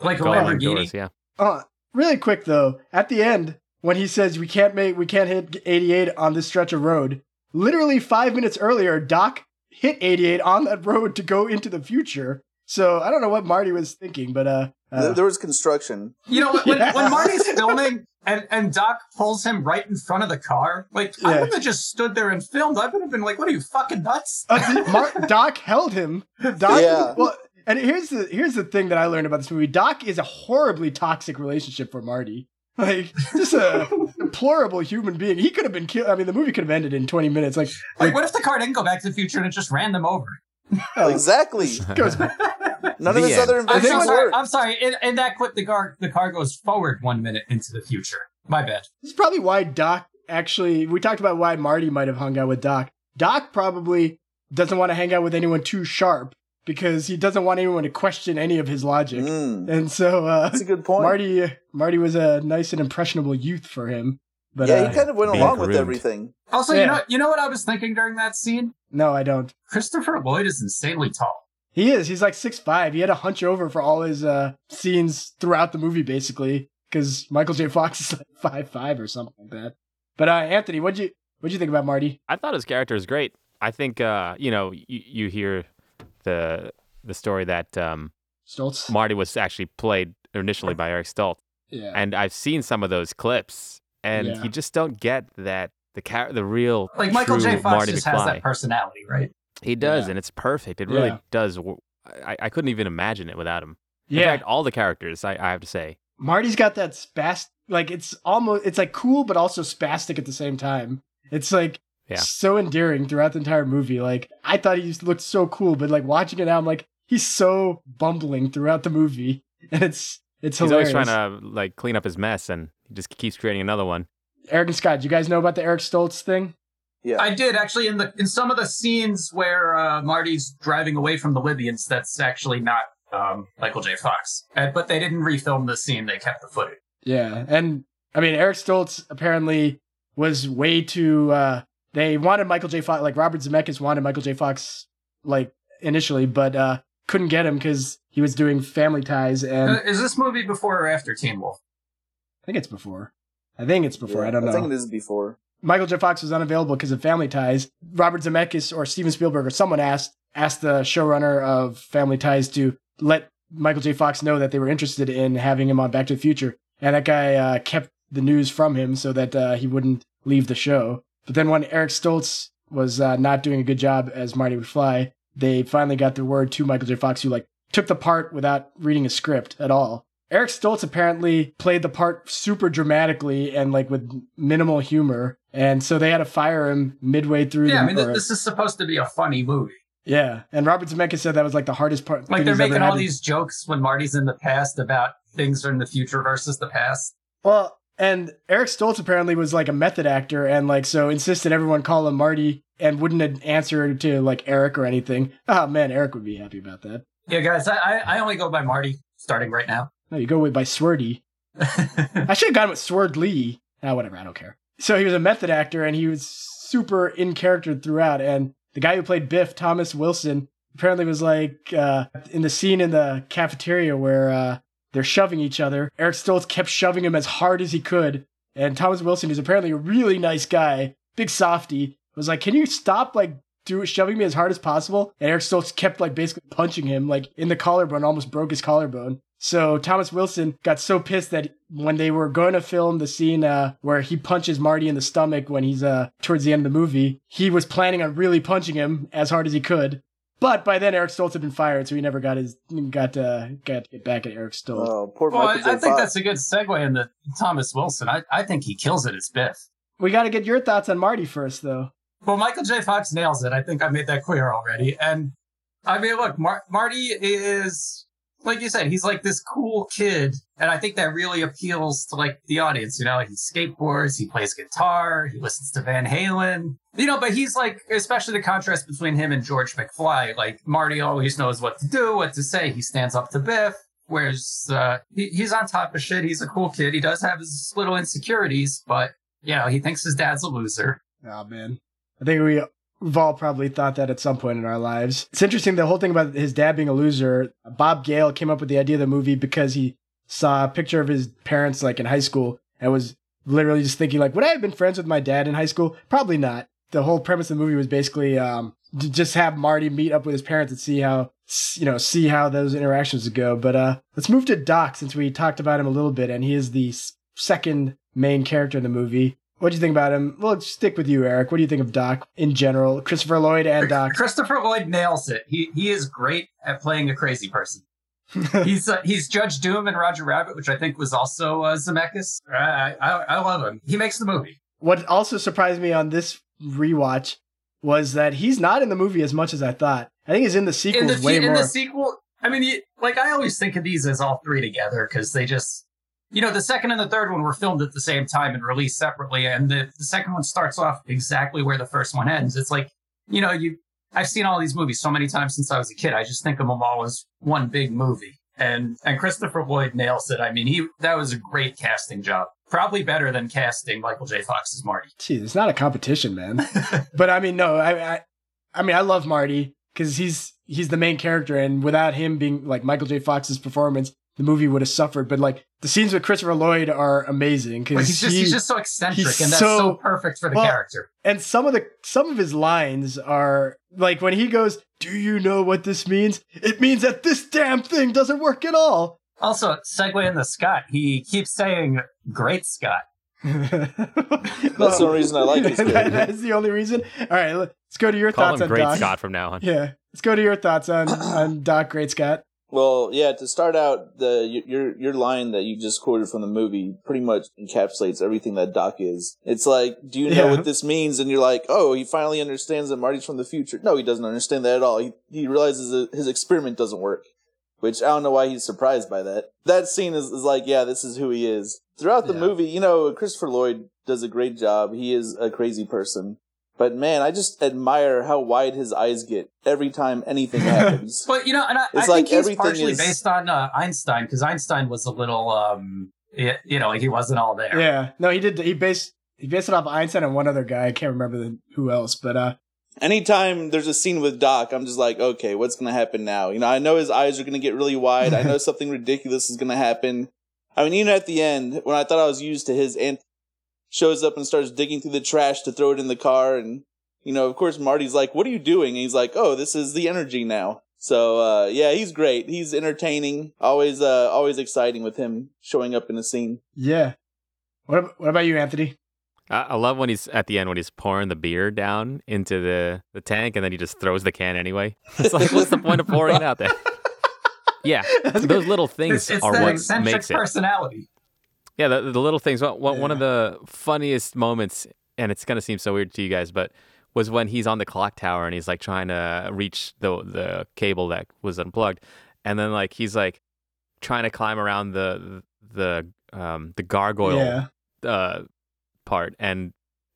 Like a Lamborghini. Doors, yeah. Uh, really quick, though, at the end, when he says we can't make we can't hit eighty-eight on this stretch of road, literally five minutes earlier, Doc hit eighty-eight on that road to go into the future. So I don't know what Marty was thinking, but uh, uh there was construction. You know, when, yeah. when Marty's filming and, and Doc pulls him right in front of the car, like yeah. I would have just stood there and filmed. I would have been like, "What are you fucking nuts?" Uh, Mar- Doc held him. Doc, yeah. Well, and here's the here's the thing that I learned about this movie. Doc is a horribly toxic relationship for Marty. Like, just a deplorable human being. He could have been killed. I mean, the movie could have ended in twenty minutes. Like, like, like what if the car didn't go Back to the Future and it just ran them over? Oh, exactly. Goes back. None the of this end. Other inventions I'm sorry, I'm sorry. In, in that clip, the car the car goes forward one minute into the future. My bad. This is probably why Doc actually... We talked about why Marty might have hung out with Doc. Doc probably doesn't want to hang out with anyone too sharp because he doesn't want anyone to question any of his logic. Mm. And so... Uh, That's a good point. Marty Marty was a nice and impressionable youth for him. But, yeah, he uh, kind of went along ruined. With everything. Also, yeah. you know you know what I was thinking during that scene? No, I don't. Christopher Lloyd is insanely tall. He is. He's like six five. He had a hunch over for all his uh, scenes throughout the movie, basically, because Michael J. Fox is like five five or something like that. But uh, Anthony, what'd you what'd you think about Marty? I thought his character was great. I think uh, you know you, you hear the the story that um, Stoltz Marty was actually played initially by Eric Stoltz. Yeah, and I've seen some of those clips, and yeah. you just don't get that the car- the real like Michael J. Fox Marty just McFly. Has that personality, right? He does, yeah. and it's perfect. It really yeah. does. I, I couldn't even imagine it without him. In yeah. fact, all the characters, I, I have to say. Marty's got that spastic, like, it's almost, it's, like, cool, but also spastic at the same time. It's, like, yeah. so endearing throughout the entire movie. Like, I thought he just looked so cool, but, like, watching it now, I'm like, he's so bumbling throughout the movie. And it's, it's he's hilarious. He's always trying to, like, clean up his mess, and he just keeps creating another one. Eric and Scott, do you guys know about the Eric Stoltz thing? Yeah. I did actually in the in some of the scenes where uh, Marty's driving away from the Libyans. That's actually not um, Michael J. Fox, uh, but they didn't refilm the scene. They kept the footage. Yeah, and I mean Eric Stoltz apparently was way too. Uh, they wanted Michael J. Fox, like Robert Zemeckis wanted Michael J. Fox, like initially, but uh, couldn't get him because he was doing Family Ties. And uh, is this movie before or after Teen Wolf? I think it's before. I think it's before. Yeah, I don't know. I think it is before. Michael J. Fox was unavailable because of Family Ties. Robert Zemeckis or Steven Spielberg or someone asked asked the showrunner of Family Ties to let Michael J. Fox know that they were interested in having him on Back to the Future. And that guy uh, kept the news from him so that uh, he wouldn't leave the show. But then when Eric Stoltz was uh, not doing a good job as Marty McFly, they finally got the word to Michael J. Fox, who like took the part without reading a script at all. Eric Stoltz apparently played the part super dramatically and like with minimal humor. And so they had to fire him midway through. Yeah, the, I mean, th- this is supposed to be a funny movie. Yeah, and Robert Zemeckis said that was like the hardest part. Like they're making all these jokes when Marty's in the past about things from the future versus the past. Well, and Eric Stoltz apparently was like a method actor and like so insisted everyone call him Marty and wouldn't answer to like Eric or anything. Oh man, Eric would be happy about that. Yeah, guys, I, I only go by Marty starting right now. No, you go with by Swerdy. I should have gone with Swerdlee. Ah, whatever, I don't care. So he was a method actor, and he was super in character throughout. And the guy who played Biff, Thomas Wilson, apparently was like uh, in the scene in the cafeteria where uh, they're shoving each other. Eric Stoltz kept shoving him as hard as he could, And Thomas Wilson, who's apparently a really nice guy, big softy, was like, can you stop, like, do, shoving me as hard as possible? And Eric Stoltz kept, like, basically punching him, like, in the collarbone, almost broke his collarbone. So Thomas Wilson got so pissed that when they were going to film the scene uh, where he punches Marty in the stomach when he's uh, towards the end of the movie, he was planning on really punching him as hard as he could. But by then, Eric Stoltz had been fired, so he never got his got uh, got to get back at Eric Stoltz. Oh, poor well, I, I think that's a good segue into Thomas Wilson. I, I think he kills it as Biff. We got to get your thoughts on Marty first, though. Well, Michael J. Fox nails it. I think I made that clear already. And, I mean, look, Mar- Marty is... Like you said, he's like this cool kid, and I think that really appeals to like the audience, you know? He skateboards, he plays guitar, he listens to Van Halen. You know, but he's like, especially the contrast between him and George McFly, like Marty always knows what to do, what to say, he stands up to Biff, whereas uh, he, he's on top of shit, he's a cool kid, he does have his little insecurities, but, you know, he thinks his dad's a loser. Aw, man. I think we... We've all probably thought that at some point in our lives. It's interesting, the whole thing about his dad being a loser. Bob Gale came up with the idea of the movie because he saw a picture of his parents like in high school and was literally just thinking like, would I have been friends with my dad in high school? Probably not. The whole premise of the movie was basically um, to just have Marty meet up with his parents and see how, you know, see how those interactions would go. But uh, let's move to Doc, since we talked about him a little bit, and he is the second main character in the movie. What do you think about him? Well, stick with you, Eric. What do you think of Doc in general? Christopher Lloyd and Doc. Christopher Lloyd nails it. He he is great at playing a crazy person. he's uh, he's Judge Doom in Roger Rabbit, which I think was also uh, Zemeckis. I, I I love him. He makes the movie. What also surprised me on this rewatch was that he's not in the movie as much as I thought. I think he's in the sequel way more. In the sequel, I mean, he, like I always think of these as all three together because they just. You know, the second and the third one were filmed at the same time and released separately, and the, the second one starts off exactly where the first one ends. It's like, you know, you I've seen all these movies so many times since I was a kid. I just think of them all as one big movie. And and Christopher Lloyd nails it. I mean, he that was a great casting job. Probably better than casting Michael J. Fox's Marty. Jeez, it's not a competition, man. But I mean, no, I, I, I mean, I love Marty because he's he's the main character, and without him being like Michael J. Fox's performance, the movie would have suffered. But like the scenes with Christopher Lloyd are amazing because he's just he, he's just so eccentric, and that's so, so perfect for the well, character. And some of the some of his lines are like when he goes, "Do you know what this means? It means that this damn thing doesn't work at all." Also, segue into Scott. He keeps saying, "Great Scott." That's the reason I like this guy. That is the only reason. All right, let's go to your Call thoughts him on Great Doc. Scott from now on. Yeah, let's go to your thoughts on on Doc Great Scott. Well, yeah. To start out, the your your line that you just quoted from the movie pretty much encapsulates everything that Doc is. It's like, do you know yeah. what this means? And you're like, oh, he finally understands that Marty's from the future. No, he doesn't understand that at all. He he realizes that his experiment doesn't work, which I don't know why he's surprised by that. That scene is, is like, yeah, this is who he is. Throughout the yeah. movie, you know, Christopher Lloyd does a great job. He is a crazy person. But man, I just admire how wide his eyes get every time anything happens. But you know, and I, I like think he's partially is... based on uh, Einstein, because Einstein was a little, um, you know, like he wasn't all there. Yeah, no, he did. He based he based it off Einstein and one other guy. I can't remember the, who else. But uh, anytime there's a scene with Doc, I'm just like, okay, what's going to happen now? You know, I know his eyes are going to get really wide. I know something ridiculous is going to happen. I mean, even at the end, when I thought I was used to his anti. Shows up and starts digging through the trash to throw it in the car. And, you know, of course, Marty's like, what are you doing? And he's like, oh, this is the energy now. So, uh, yeah, he's great. He's entertaining. Always uh, always exciting with him showing up in a scene. Yeah. What, what about you, Anthony? I, I love when he's at the end, when he's pouring the beer down into the, the tank and then he just throws the can anyway. It's like, what's the point of pouring it out there? Yeah. Those little things it's, it's are what makes it. It's that personality. Yeah, the, the little things. One, one yeah. of the funniest moments, and it's going to seem so weird to you guys, but was when he's on the clock tower and he's like trying to reach the the cable that was unplugged, and then like he's like trying to climb around the the um, the gargoyle yeah. uh, part, and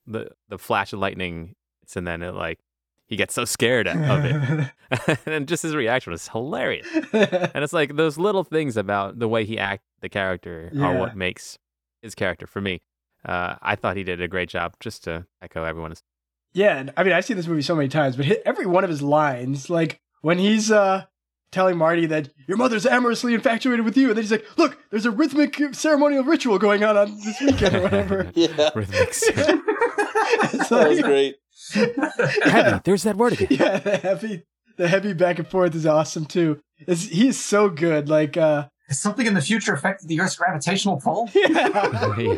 the the flash of lightning, and then it like he gets so scared of it, and just his reaction was hilarious. And it's like those little things about the way he acts. The character yeah. are what makes his character for me. Uh, I thought he did a great job, just to echo everyone's. Yeah, I mean, I've seen this movie so many times, but every one of his lines, like when he's uh, telling Marty that your mother's amorously infatuated with you. And then he's like, look, there's a rhythmic ceremonial ritual going on on this weekend or whatever. Yeah. Rhythmic ceremonial. That was great. Heavy. There's that word again. Yeah, the heavy, the heavy back and forth is awesome, too. It's, he's so good. Like, uh, has something in the future affected the Earth's gravitational pull? Yeah.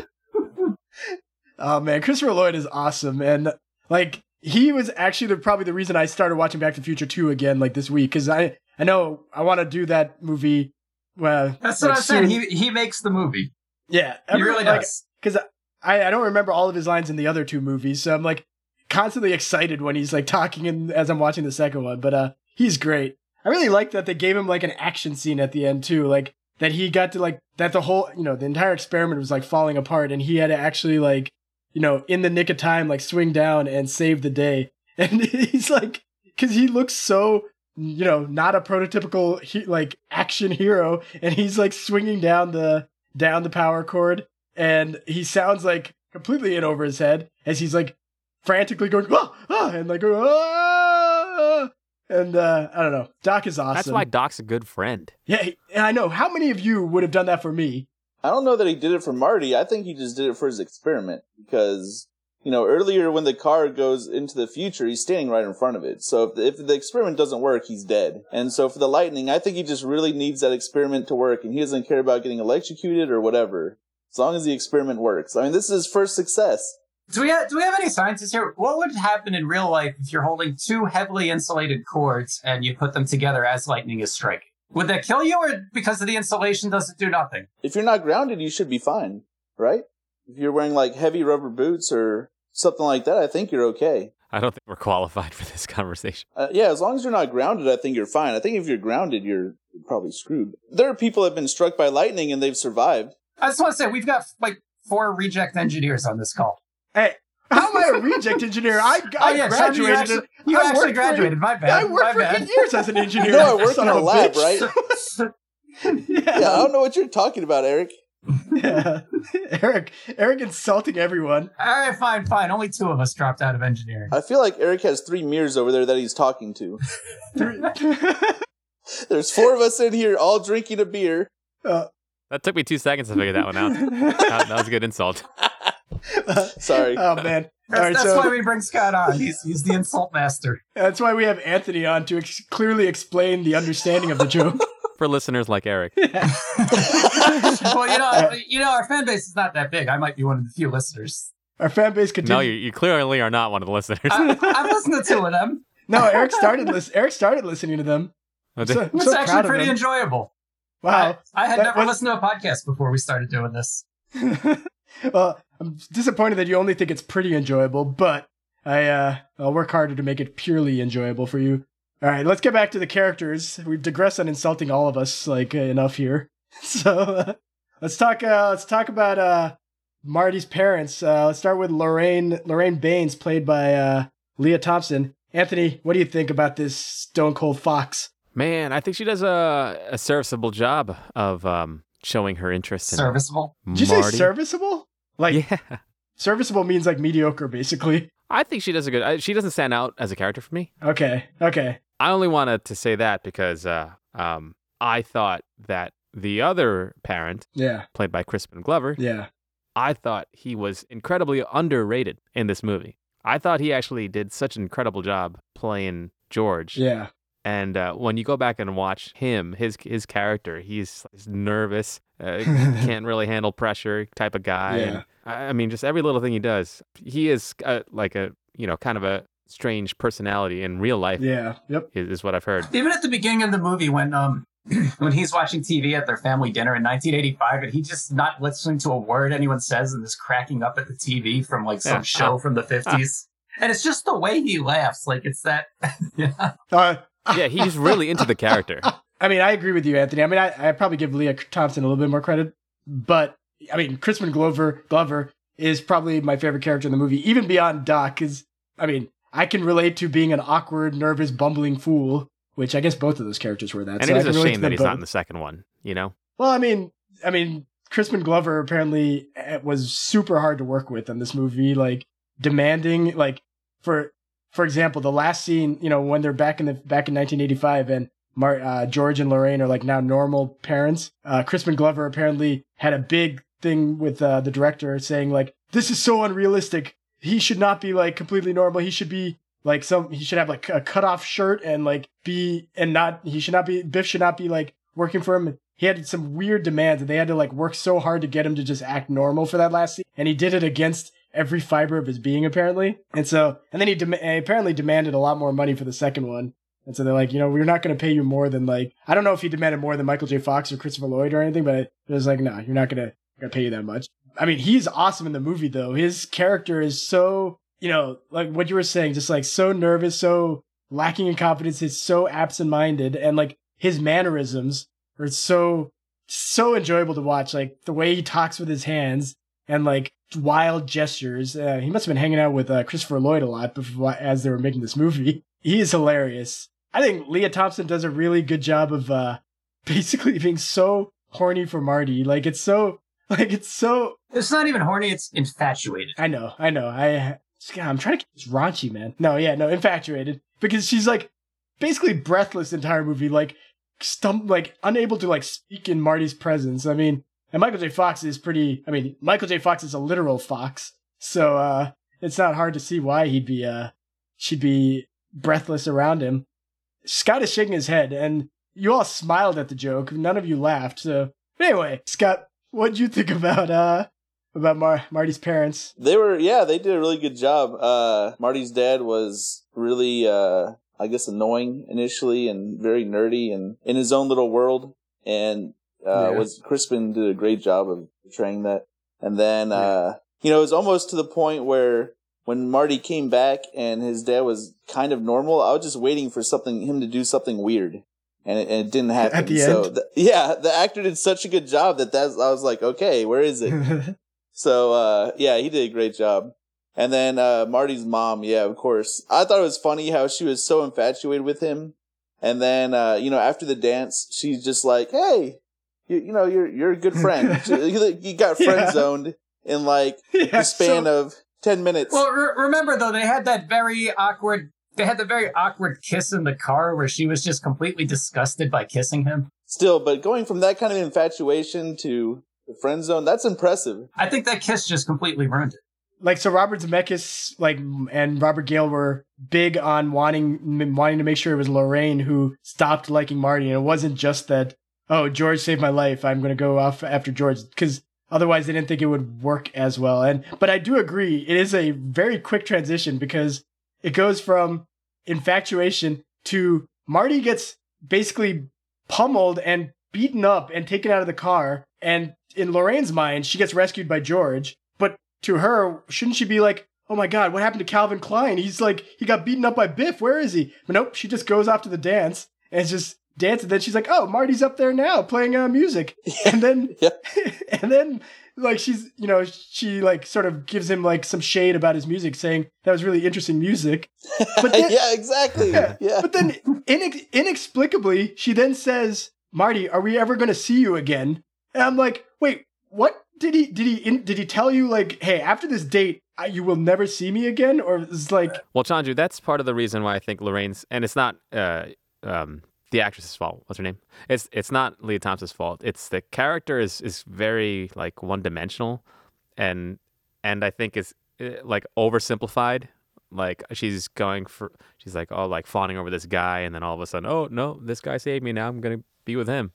Oh, man. Christopher Lloyd is awesome. And, like, he was actually the, probably the reason I started watching Back to the Future two again, like, this week. Because I... I know I want to do that movie. Well, that's what like I'm soon. saying. He he makes the movie. Yeah, every, he really like, does. Because I, I don't remember all of his lines in the other two movies, so I'm like constantly excited when he's like talking in, as I'm watching the second one. But uh, he's great. I really liked that they gave him like an action scene at the end too, like that he got to like that the whole you know the entire experiment was like falling apart, and he had to actually like you know in the nick of time like swing down and save the day. And he's like, because he looks so. you know, not a prototypical he, like action hero, and he's like swinging down the down the power cord, and he sounds like completely in over his head as he's like frantically going ah, ah, and like ah, and uh, I don't know. Doc is awesome. That's why Doc's a good friend. Yeah, he, and I know. How many of you would have done that for me? I don't know that he did it for Marty. I think he just did it for his experiment because. You know, earlier when the car goes into the future, he's standing right in front of it. So if the, if the experiment doesn't work, he's dead. And so for the lightning, I think he just really needs that experiment to work, and he doesn't care about getting electrocuted or whatever, as long as the experiment works. I mean, this is his first success. Do we have, do we have any scientists here? What would happen in real life if you're holding two heavily insulated cords and you put them together as lightning is striking? Would that kill you, or because of the insulation does it do nothing? If you're not grounded, you should be fine, right? If you're wearing, like, heavy rubber boots or something like that, I think you're okay. I don't think we're qualified for this conversation. Uh, yeah, as long as you're not grounded, I think you're fine. I think if you're grounded, you're probably screwed. There are people that have been struck by lightning and they've survived. I just want to say, we've got, like, four reject engineers on this call. Hey, how am I a reject engineer? I, I oh, yeah, graduated. You actually, you actually graduated. For, my bad. I worked my for years as an engineer. No, I worked in a lab, bitch. Right? yeah. yeah, I don't know what you're talking about, Eric. yeah. Eric Eric insulting everyone. Alright, fine, fine. Only two of us dropped out of engineering. I feel like Eric has three mirrors over there that he's talking to. There's four of us in here all drinking a beer. Uh, that took me two seconds to figure that one out. that, that was a good insult. Uh, Sorry. Oh man. That's, right, that's so, why we bring Scott on. He's he's the insult master. That's why we have Anthony on to ex- clearly explain the understanding of the joke. For listeners like Eric. Yeah. Well, you know, you know, our fan base is not that big. I might be one of the few listeners. Our fan base continues. No, you, you clearly are not one of the listeners. I, I'm listening to two of them. No, Eric started. Li- Eric started listening to them. Oh, so, it was so actually pretty enjoyable. Wow, I, I had that never was... listened to a podcast before we started doing this. Well, I'm disappointed that you only think it's pretty enjoyable, but I uh, I'll work harder to make it purely enjoyable for you. All right, let's get back to the characters. We've digressed on insulting all of us like uh, enough here. So uh, let's talk. Uh, let's talk about uh, Marty's parents. Uh, let's start with Lorraine. Lorraine Baines, played by uh, Leah Thompson. Anthony, what do you think about this Stone Cold Fox? Man, I think she does a, a serviceable job of um, showing her interest. In serviceable? Marty. Did you say serviceable? Like yeah. Serviceable means like mediocre, basically. I think she does a good. She doesn't stand out as a character for me. Okay. Okay. I only wanted to say that because uh, um, I thought that the other parent, yeah. played by Crispin Glover, yeah. I thought he was incredibly underrated in this movie. I thought he actually did such an incredible job playing George. Yeah. And uh, when you go back and watch him, his his character, he's, he's nervous, uh, can't really handle pressure type of guy. Yeah. And, I mean, just every little thing he does, he is uh, like a, you know, kind of a, strange personality in real life. Yeah, yep, is, is what I've heard. Even at the beginning of the movie, when um when he's watching T V at their family dinner in nineteen eighty-five, and he's just not listening to a word anyone says and is cracking up at the T V from like some yeah. show uh, from the fifties, uh, and it's just the way he laughs. Like it's that. yeah. Uh, yeah, he's really into the character. I mean, I agree with you, Anthony. I mean, I I probably give Leah Thompson a little bit more credit, but I mean, Crispin Glover Glover is probably my favorite character in the movie, even beyond Doc. Because I mean. I can relate to being an awkward, nervous, bumbling fool, which I guess both of those characters were that. And so it is a shame that he's both. Not in the second one, you know? Well, I mean, I mean, Crispin Glover apparently was super hard to work with in this movie, like demanding, like for for example, the last scene, you know, when they're back in the back in nineteen eighty-five, and Mar- uh, George and Lorraine are like now normal parents. Uh, Crispin Glover apparently had a big thing with uh, the director saying like, this is so unrealistic. He should not be like completely normal. He should be like some, he should have like a cut off shirt and like be, and not, he should not be, Biff should not be like working for him. He had some weird demands and they had to like work so hard to get him to just act normal for that last scene. And he did it against every fiber of his being apparently. And so, and then he, dem- he apparently demanded a lot more money for the second one. And so they're like, you know, we're not going to pay you more than like, I don't know if he demanded more than Michael J. Fox or Christopher Lloyd or anything, but it was like, no, nah, you're not going to pay you that much. I mean, he's awesome in the movie though. His character is so, you know, like what you were saying, just like so nervous, so lacking in confidence, he's so absent-minded, and like his mannerisms are so, so enjoyable to watch. Like the way he talks with his hands and like wild gestures. Uh, he must have been hanging out with uh, Christopher Lloyd a lot before, as they were making this movie. He is hilarious. I think Leah Thompson does a really good job of uh, basically being so horny for Marty. Like it's so, like it's so. It's not even horny. It's infatuated. I know. I know. I. God, I'm trying to keep this raunchy, man. No, yeah, no, infatuated, because she's like basically breathless the entire movie, like stump, like unable to like speak in Marty's presence. I mean, and Michael J. Fox is pretty. I mean, Michael J. Fox is a literal fox, so uh, it's not hard to see why he'd be. Uh, she'd be breathless around him. Scott is shaking his head, and you all smiled at the joke. None of you laughed. So, but anyway, Scott, what'd you think about uh about Mar- Marty's parents? They were, yeah, they did a really good job. Uh, Marty's dad was really, uh, I guess, annoying initially and very nerdy and in his own little world. And uh, yeah. was Crispin did a great job of portraying that. And then, yeah. uh, you know, it was almost to the point where when Marty came back and his dad was kind of normal, I was just waiting for something him to do something weird. And it, and it didn't happen. At the so, end? Th- yeah, the actor did such a good job that that's, I was like, okay, where is it? So, uh, yeah, he did a great job. And then uh, Marty's mom, yeah, of course. I thought it was funny how she was so infatuated with him. And then, uh, you know, after the dance, she's just like, hey, you, you know, you're you're a good friend. You got friend-zoned yeah. in, like, yeah, the span so... of ten minutes. Well, re- remember, though, they had that very awkward, they had the very awkward kiss in the car where she was just completely disgusted by kissing him. Still, but going from that kind of infatuation to the friend zone, that's impressive. I think that kiss just completely ruined it. Like, so Robert Zemeckis like and Robert Gale were big on wanting m- wanting to make sure it was Lorraine who stopped liking Marty, and it wasn't just that, oh, George saved my life, I'm going to go off after George, because otherwise they didn't think it would work as well. And but I do agree, it is a very quick transition, because it goes from infatuation to Marty gets basically pummeled and beaten up and taken out of the car. And in Lorraine's mind, she gets rescued by George, but to her, shouldn't she be like, oh my God, what happened to Calvin Klein? He's like, he got beaten up by Biff. Where is he? But nope, she just goes off to the dance and just dances. Then she's like, oh, Marty's up there now playing uh, music. And then, yep. and then like, she's, you know, she like sort of gives him like some shade about his music, saying that was really interesting music. But then, yeah, exactly. Yeah. Yeah. But then inex- inexplicably, she then says, Marty, are we ever going to see you again? And I'm like, wait, what did he did he in, did he tell you, like, hey, after this date, I, you will never see me again? Or it's like, well, Chandru, that's part of the reason why I think Lorraine's, and it's not uh, um, the actress's fault. What's her name? It's it's not Leah Thompson's fault. It's the character is is very like one dimensional, and and I think it's like oversimplified. Like she's going for she's like oh like fawning over this guy, and then all of a sudden, oh no, this guy saved me. Now I'm gonna be with him.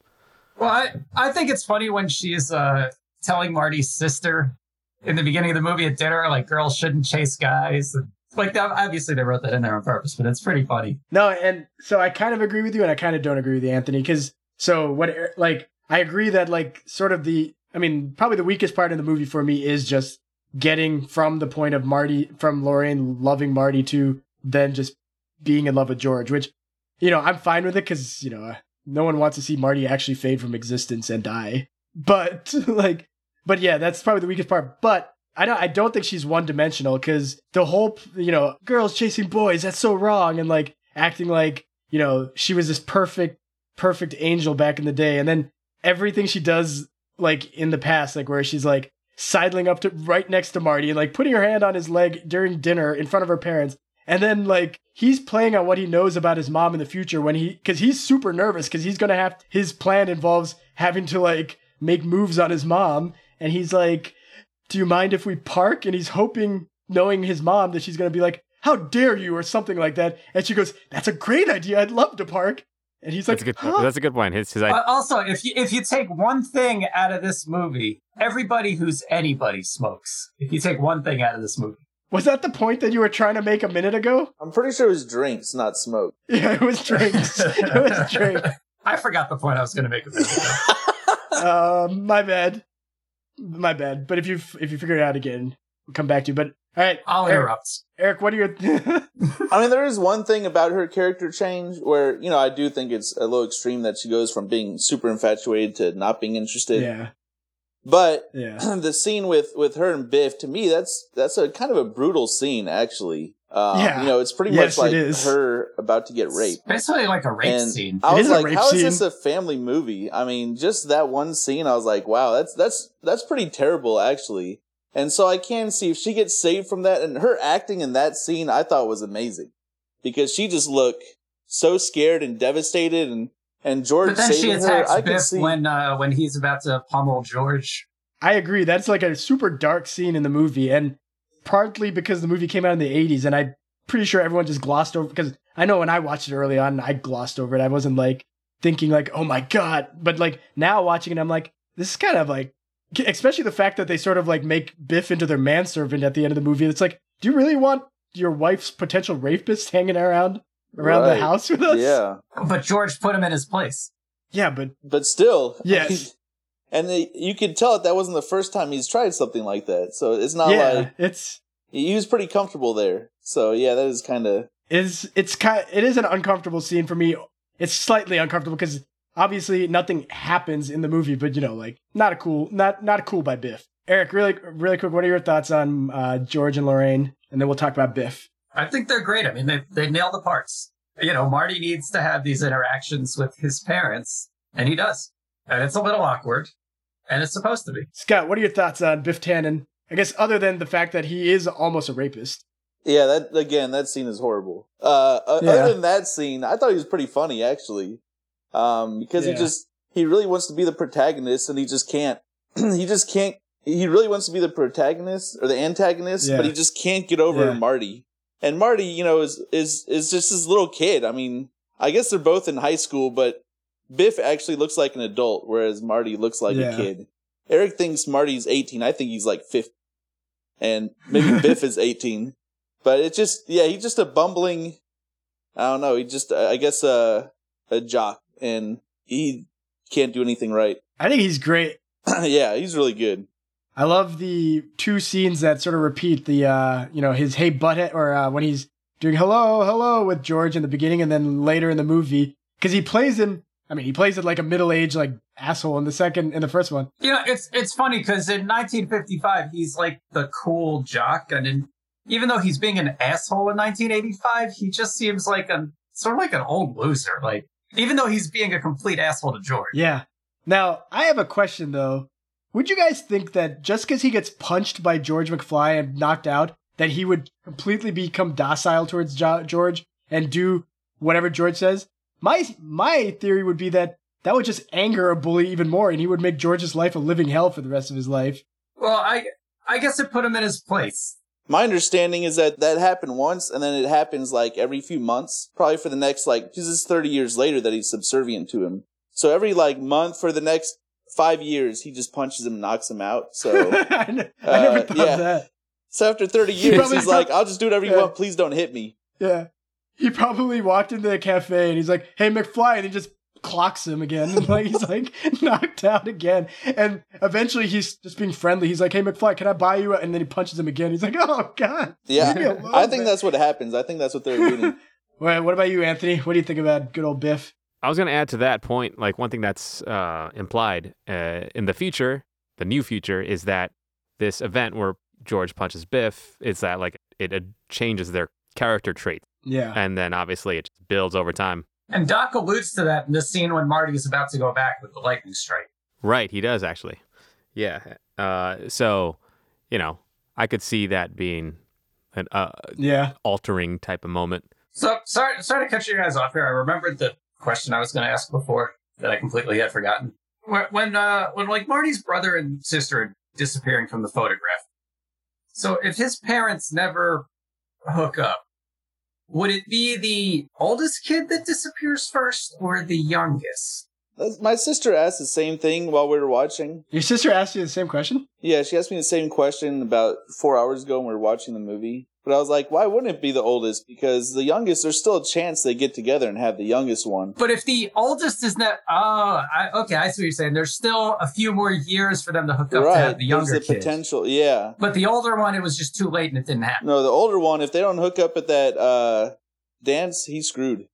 Well, I, I think it's funny when she's uh, telling Marty's sister in the beginning of the movie at dinner, like, girls shouldn't chase guys. Like, obviously they wrote that in there on purpose, but it's pretty funny. No, and so I kind of agree with you, and I kind of don't agree with you, Anthony, because so what, like, I agree that, like, sort of the, I mean, probably the weakest part of the movie for me is just getting from the point of Marty, from Lorraine loving Marty to then just being in love with George, which, you know, I'm fine with it because, you know, I, no one wants to see Marty actually fade from existence and die. But, like, but yeah, that's probably the weakest part. But I don't, I don't think she's one-dimensional, because the whole, you know, girls chasing boys, that's so wrong. And, like, acting like, you know, she was this perfect, perfect angel back in the day. And then everything she does, like, in the past, like, where she's, like, sidling up to right next to Marty and, like, putting her hand on his leg during dinner in front of her parents. And then, like, he's playing on what he knows about his mom in the future when he, because he's super nervous because he's going to have, his plan involves having to, like, make moves on his mom. And he's like, do you mind if we park? And he's hoping, knowing his mom, that she's going to be like, how dare you, or something like that. And she goes, that's a great idea. I'd love to park. And he's like, that's a good, huh? That's a good point. His, his idea- uh, also, if you, if you take one thing out of this movie, everybody who's anybody smokes. If you take one thing out of this movie. Was that the point that you were trying to make a minute ago? I'm pretty sure it was drinks, not smoke. Yeah, it was drinks. It was drinks. I forgot the point I was going to make a minute ago. um, my bad. My bad. But if you if you figure it out again, we'll come back to you. But all right, I'll Eric, interrupt. Eric, what are your? I mean, there is one thing about her character change where, you know, I do think it's a little extreme that she goes from being super infatuated to not being interested. Yeah. But yeah. the scene with, with her and Biff, to me, that's that's a kind of a brutal scene, actually. Um, yeah. You know, it's pretty yes, much like her about to get raped. It's basically like a rape and scene. I it was is like, a rape how scene. Is this a family movie? I mean, just that one scene, I was like, wow, that's that's that's pretty terrible, actually. And so I can see if she gets saved from that. And her acting in that scene, I thought was amazing. Because she just looked so scared and devastated and And George but then she attacks her. Biff see... when uh, when he's about to pummel George. I agree. That's like a super dark scene in the movie, and partly because the movie came out in the eighties, and I'm pretty sure everyone just glossed over. Because I know when I watched it early on, I glossed over it. I wasn't like thinking like, "Oh my god!" But like now watching it, I'm like, "This is kind of like," especially the fact that they sort of like make Biff into their manservant at the end of the movie. It's like, do you really want your wife's potential rapist hanging around? Around right. the house with us? Yeah. But George put him in his place. Yeah, but... But still. Yes. I mean, and the, you could tell that that wasn't the first time he's tried something like that. So it's not yeah, like... it's... He was pretty comfortable there. So yeah, that is kind of... It's, it's kind, it is an uncomfortable scene for me. It's slightly uncomfortable because obviously nothing happens in the movie, but you know, like, not a cool... Not, not cool by Biff. Eric, really, really quick, what are your thoughts on uh, George and Lorraine? And then we'll talk about Biff. I think they're great. I mean, they they nail the parts. You know, Marty needs to have these interactions with his parents, and he does. And it's a little awkward, and it's supposed to be. Scott, what are your thoughts on Biff Tannen? I guess other than the fact that he is almost a rapist. Yeah, that again, that scene is horrible. Uh, yeah. Other than that scene, I thought he was pretty funny, actually. Um, because yeah. he just, he really wants to be the protagonist, and he just can't. he just can't, he really wants to be the protagonist, or the antagonist, yeah. but he just can't get over yeah. Marty. And Marty, you know, is, is is just this little kid. I mean, I guess they're both in high school, but Biff actually looks like an adult, whereas Marty looks like yeah. a kid. Eric thinks Marty's eighteen. I think he's like fifty. And maybe Biff is eighteen. But it's just, yeah, he's just a bumbling, I don't know, he just, I guess, uh, a jock. And he can't do anything right. I think he's great. Yeah, he's really good. I love the two scenes that sort of repeat the, uh, you know, his hey butthead, or uh, when he's doing hello, hello with George in the beginning and then later in the movie. Because he plays him, I mean, he plays it like a middle-aged, like, asshole in the second, in the first one. You know, it's it's funny because in nineteen fifty-five, he's like the cool jock. And in, even though he's being an asshole in nineteen eighty-five, he just seems like a, sort of like an old loser. Like, even though he's being a complete asshole to George. Yeah. Now, I have a question, though. Would you guys think that just because he gets punched by George McFly and knocked out, that he would completely become docile towards George and do whatever George says? My my theory would be that that would just anger a bully even more, and he would make George's life a living hell for the rest of his life. Well, I I guess it put him in his place. My understanding is that that happened once, and then it happens like every few months, probably for the next, like, because it's thirty years later that he's subservient to him. So every, like, month for the next... Five years, he just punches him and knocks him out. So I, ne- uh, I never thought yeah. of that. So after thirty years, he he's pro- like, I'll just do whatever you yeah. want. Please don't hit me. Yeah. He probably walked into the cafe and he's like, hey, McFly. And he just clocks him again. And like, he's like knocked out again. And eventually he's just being friendly. He's like, hey, McFly, can I buy you? And then he punches him again. He's like, oh, God. Yeah. I think that's what happens. I think that's what they're doing. Well, what about you, Anthony? What do you think about good old Biff? I was going to add to that point, like, one thing that's uh, implied uh, in the future, the new future, is that this event where George punches Biff is that, like, it, it changes their character trait. Yeah. And then, obviously, it just builds over time. And Doc alludes to that in the scene when Marty is about to go back with the lightning strike. Right, he does, actually. Yeah. Uh, so, you know, I could see that being an uh, yeah. altering type of moment. So sorry, sorry to cut you guys off here. I remembered the question I was going to ask before that I completely had forgotten. When uh, when like Marty's brother and sister are disappearing from the photograph, so if his parents never hook up, would it be the oldest kid that disappears first or the youngest? My sister asked the same thing while we were watching. Your sister asked you the same question? Yeah, she asked me the same question about four hours ago when we were watching the movie. But I was like, why wouldn't it be the oldest? Because the youngest, there's still a chance they get together and have the youngest one. But if the oldest is not... Oh, I, okay, I see what you're saying. There's still a few more years for them to hook up right. to have the younger there's the kid. Potential, yeah. But the older one, it was just too late and it didn't happen. No, the older one, if they don't hook up at that uh, dance, he's screwed.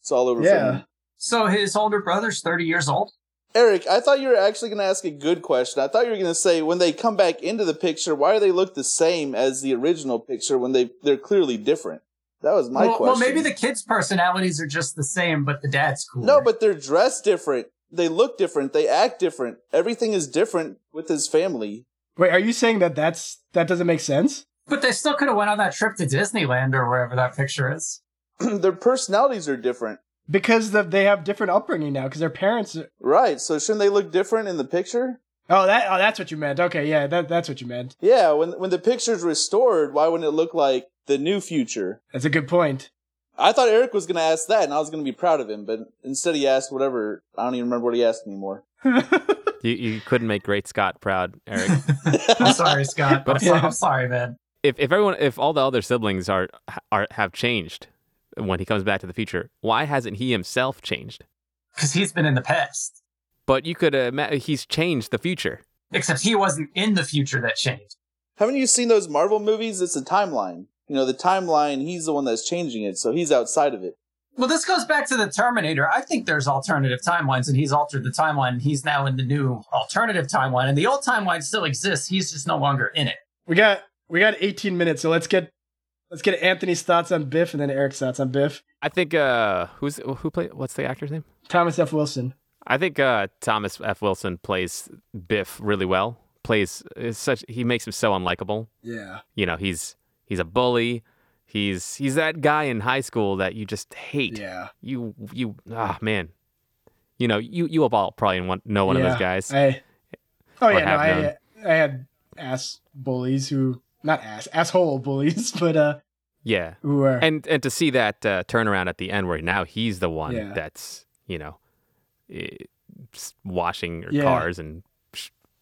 It's all over yeah. for him. So his older brother's thirty years old? Eric, I thought you were actually going to ask a good question. I thought you were going to say, when they come back into the picture, why do they look the same as the original picture when they, they're clearly different? That was my well, question. Well, maybe the kids' personalities are just the same, but the dad's cool. No, but they're dressed different. They look different. They act different. Everything is different with his family. Wait, are you saying that that's, that doesn't make sense? But they still could have went on that trip to Disneyland or wherever that picture is. Their personalities are different. Because the, they have different upbringing now, because their parents... Are... Right, so shouldn't they look different in the picture? Oh, that oh, that's what you meant. Okay, yeah, that that's what you meant. Yeah, when when the picture's restored, why wouldn't it look like the new future? That's a good point. I thought Eric was going to ask that, and I was going to be proud of him, but instead he asked whatever... I don't even remember what he asked anymore. you, you couldn't make great Scott proud, Eric. I'm sorry, Scott, but I'm, yeah. so, I'm sorry, man. If if everyone, if all the other siblings are are have changed... when he comes back to the future, why hasn't he himself changed? Because he's been in the past. But you could, uh, he's changed the future. Except he wasn't in the future that changed. Haven't you seen those Marvel movies? It's a timeline. You know, the timeline, he's the one that's changing it, so he's outside of it. Well, this goes back to the Terminator. I think there's alternative timelines, and he's altered the timeline. He's now in the new alternative timeline, and the old timeline still exists. He's just no longer in it. We got, we got eighteen minutes, so let's get... Let's get Anthony's thoughts on Biff and then Eric's thoughts on Biff. I think, uh, who's who played, what's the actor's name? Thomas F. Wilson. I think uh, Thomas F. Wilson plays Biff really well. Plays, is such he makes him so unlikable. Yeah. You know, he's he's a bully. He's he's that guy in high school that you just hate. Yeah. You, you, ah, oh, man. You know, you, you have all probably want, know one yeah. of those guys. I, oh, yeah, no, I, I had ass bullies who, not ass, asshole bullies, but, uh, yeah, and and to see that uh, turnaround at the end where now he's the one yeah. that's, you know, washing your yeah. cars and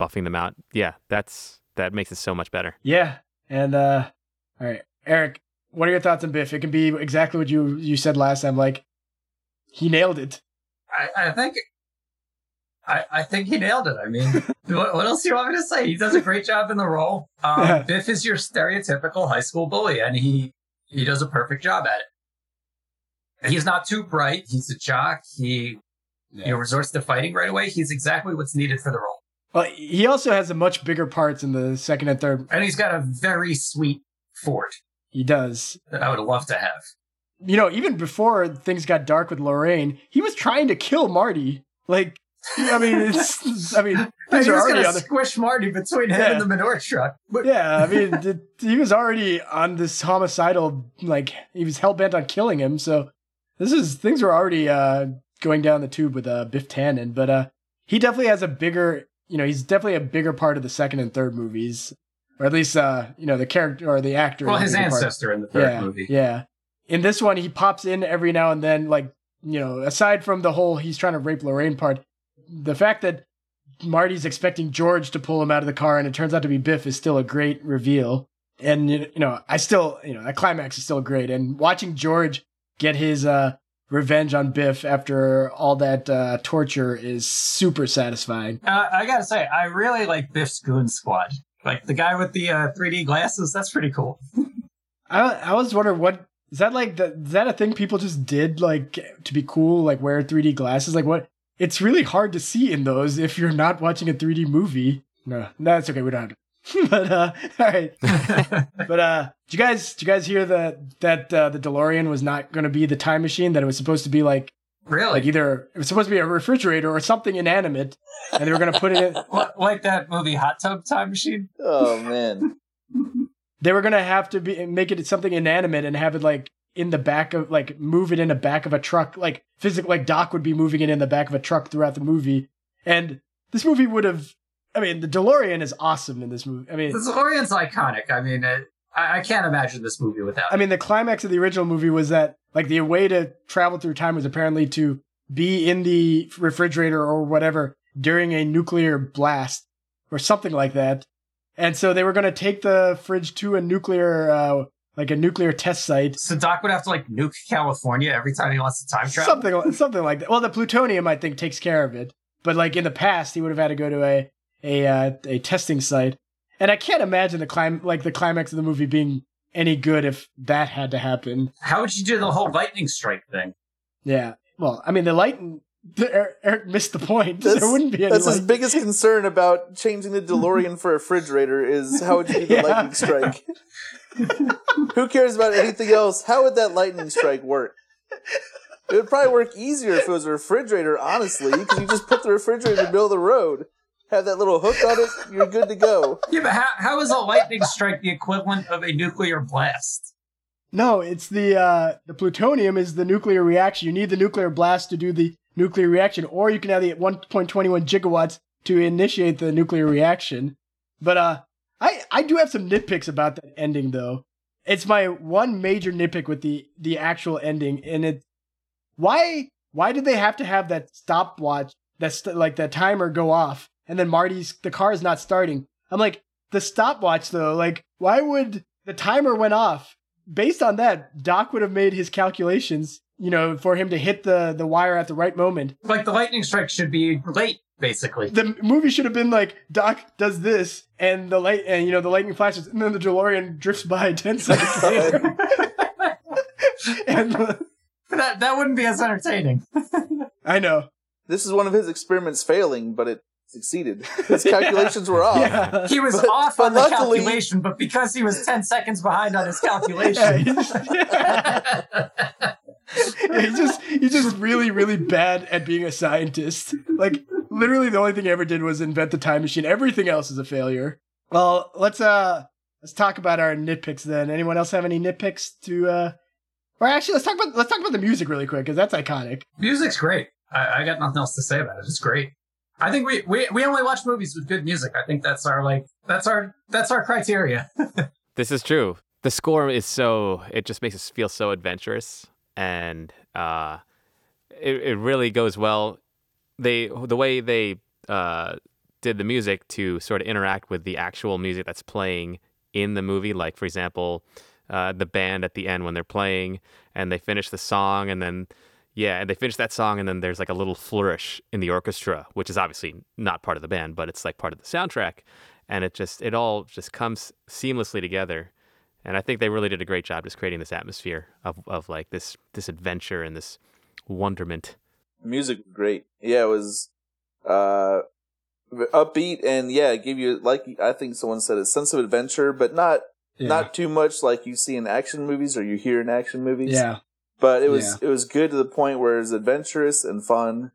buffing them out. Yeah, that's that makes it so much better. Yeah, and uh, all right, Eric, what are your thoughts on Biff? It can be exactly what you, you said last time. Like, he nailed it. I, I think I, I think he nailed it. I mean, what, what else do you want me to say? He does a great job in the role. Um, yeah. Biff is your stereotypical high school bully, and he. He does a perfect job at it. He's not too bright. He's a jock. He yeah. you know, resorts to fighting right away. He's exactly what's needed for the role. Well, he also has a much bigger parts in the second and third. And he's got a very sweet Ford. He does. That I would love to have. You know, even before things got dark with Lorraine, he was trying to kill Marty. Like, I mean, it's, I mean, things he are was already going to squish Marty between him yeah. and the manure truck. But yeah, I mean, it, he was already on this homicidal, like, he was hell bent on killing him. So this is things were already uh, going down the tube with uh, Biff Tannen. But uh, he definitely has a bigger, you know, he's definitely a bigger part of the second and third movies, or at least, uh, you know, the character or the actor. Well, his ancestor part. In the third yeah, movie. Yeah. In this one, he pops in every now and then, like, you know, aside from the whole he's trying to rape Lorraine part. The fact that Marty's expecting George to pull him out of the car and it turns out to be Biff is still a great reveal. And, you know, I still, you know, that climax is still great. And watching George get his uh, revenge on Biff after all that uh, torture is super satisfying. Uh, I gotta say, I really like Biff's goon squad. Like the guy with the uh, three D glasses, that's pretty cool. I I was wondering what, is that like, the, is that a thing people just did like to be cool, like wear three D glasses? Like what? It's really hard to see in those if you're not watching a three D movie. No, that's okay. We don't have to. But, uh, all right. but, uh, did you guys, did you guys hear the, that uh, the DeLorean was not going to be the time machine? That it was supposed to be like, really? Like either, it was supposed to be a refrigerator or something inanimate, and they were going to put it in. Like that movie Hot Tub Time Machine? Oh, man. They were going to have to be make it something inanimate and have it like in the back of like move it in the back of a truck, like physically, like Doc would be moving it in the back of a truck throughout the movie. And this movie would have, I mean, the DeLorean is awesome in this movie. I mean, the DeLorean's iconic. I mean, it, I, I can't imagine this movie without it. I mean, the climax of the original movie was that like the way to travel through time was apparently to be in the refrigerator or whatever during a nuclear blast or something like that. And so they were going to take the fridge to a nuclear, uh, like a nuclear test site. So Doc would have to like nuke California every time he wants to time travel? Something, something like that. Well, the plutonium, I think, takes care of it. But like in the past, he would have had to go to a a uh, a testing site. And I can't imagine the clim- like the climax of the movie being any good if that had to happen. How would you do the whole lightning strike thing? Yeah. Well, I mean, the lightning... Eric, Eric missed the point. That's, there wouldn't be any that's light. His biggest concern about changing the DeLorean for a refrigerator is how would you do the yeah. lightning strike? Who cares about anything else? How would that lightning strike work? It would probably work easier if it was a refrigerator, honestly, because you just put the refrigerator in the middle of the road, have that little hook on it, you're good to go. Yeah, but how, how is a lightning strike the equivalent of a nuclear blast? No, it's the uh, the plutonium is the nuclear reaction. You need the nuclear blast to do the nuclear reaction, or you can have the one point two one gigawatts to initiate the nuclear reaction. But uh, I, I do have some nitpicks about that ending, though. It's my one major nitpick with the, the actual ending, and it why why did they have to have that stopwatch, that st- like that timer go off, and then Marty's the car is not starting? I'm like, the stopwatch though, like why would the timer went off? Based on that, Doc would have made his calculations. You know, for him to hit the, the wire at the right moment. Like, the lightning strike should be late, basically. The movie should have been like, Doc does this, and the light, and you know, the lightning flashes, and then the DeLorean drifts by ten seconds later. and uh, that, that wouldn't be as entertaining. I know. This is one of his experiments failing, but it succeeded. His calculations yeah. were off. Yeah. He was but, off on the luckily... calculation, but because he was ten seconds behind on his calculation. yeah, yeah. Yeah, he's just he's just really, really bad at being a scientist. Like, literally the only thing he ever did was invent the time machine. Everything else is a failure. Well, let's uh let's talk about our nitpicks then. Anyone else have any nitpicks to uh or actually let's talk about let's talk about the music really quick, because that's iconic. Music's great. I, I got nothing else to say about it. It's great. I think we, we we only watch movies with good music. I think that's our like that's our that's our criteria. This is true. The score is so it just makes us feel so adventurous. And uh, it it really goes well. They the way they uh, did the music to sort of interact with the actual music that's playing in the movie. Like, for example, uh, the band at the end when they're playing and they finish the song and then, yeah, and they finish that song and then there's like a little flourish in the orchestra, which is obviously not part of the band, but it's like part of the soundtrack. And it just it all just comes seamlessly together. And I think they really did a great job just creating this atmosphere of, of like this, this adventure and this wonderment. Music was great. Yeah, it was uh, upbeat and yeah, it gave you, like I think someone said, a sense of adventure, but not yeah. not too much like you see in action movies or you hear in action movies. Yeah. But it was yeah. it was good to the point where it was adventurous and fun,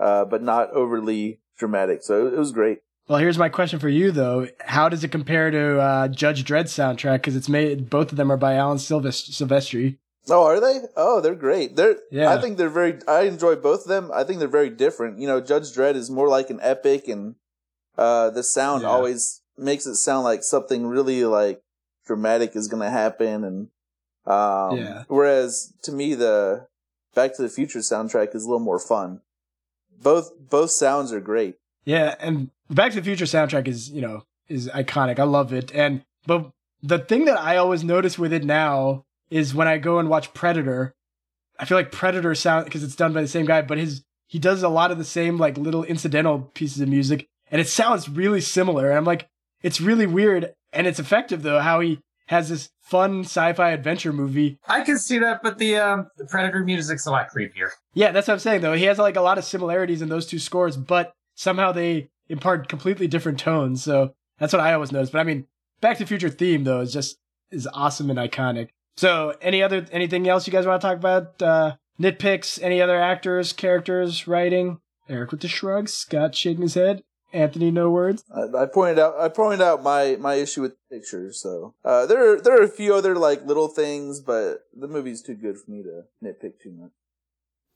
uh, but not overly dramatic. So it was great. Well, here's my question for you, though. How does it compare to uh, Judge Dredd's soundtrack? Because it's made both of them are by Alan Silvest- Silvestri. Oh, are they? Oh, they're great. They're. Yeah. I think they're very. I enjoy both of them. I think they're very different. You know, Judge Dredd is more like an epic, and uh, the sound yeah. always makes it sound like something really like dramatic is going to happen. And um, yeah. whereas to me, the Back to the Future soundtrack is a little more fun. Both both sounds are great. Yeah, and the Back to the Future soundtrack is, you know, is iconic. I love it. And but the thing that I always notice with it now is when I go and watch Predator, I feel like Predator sound because it's done by the same guy, but his he does a lot of the same like little incidental pieces of music, and it sounds really similar. And I'm like, it's really weird, and it's effective though how he has this fun sci-fi adventure movie. I can see that, but the um, the Predator music's a lot creepier. Yeah, that's what I'm saying though. He has like a lot of similarities in those two scores, but somehow they impart completely different tones. So that's what I always notice. But I mean, Back to the Future theme, though, is just is awesome and iconic. So any other anything else you guys want to talk about? Uh, nitpicks, any other actors, characters, writing? Eric with the shrugs, Scott shaking his head. Anthony, no words. I, I pointed out. I pointed out my, my issue with the pictures. So uh, there are, there are a few other like little things, but the movie's too good for me to nitpick too much.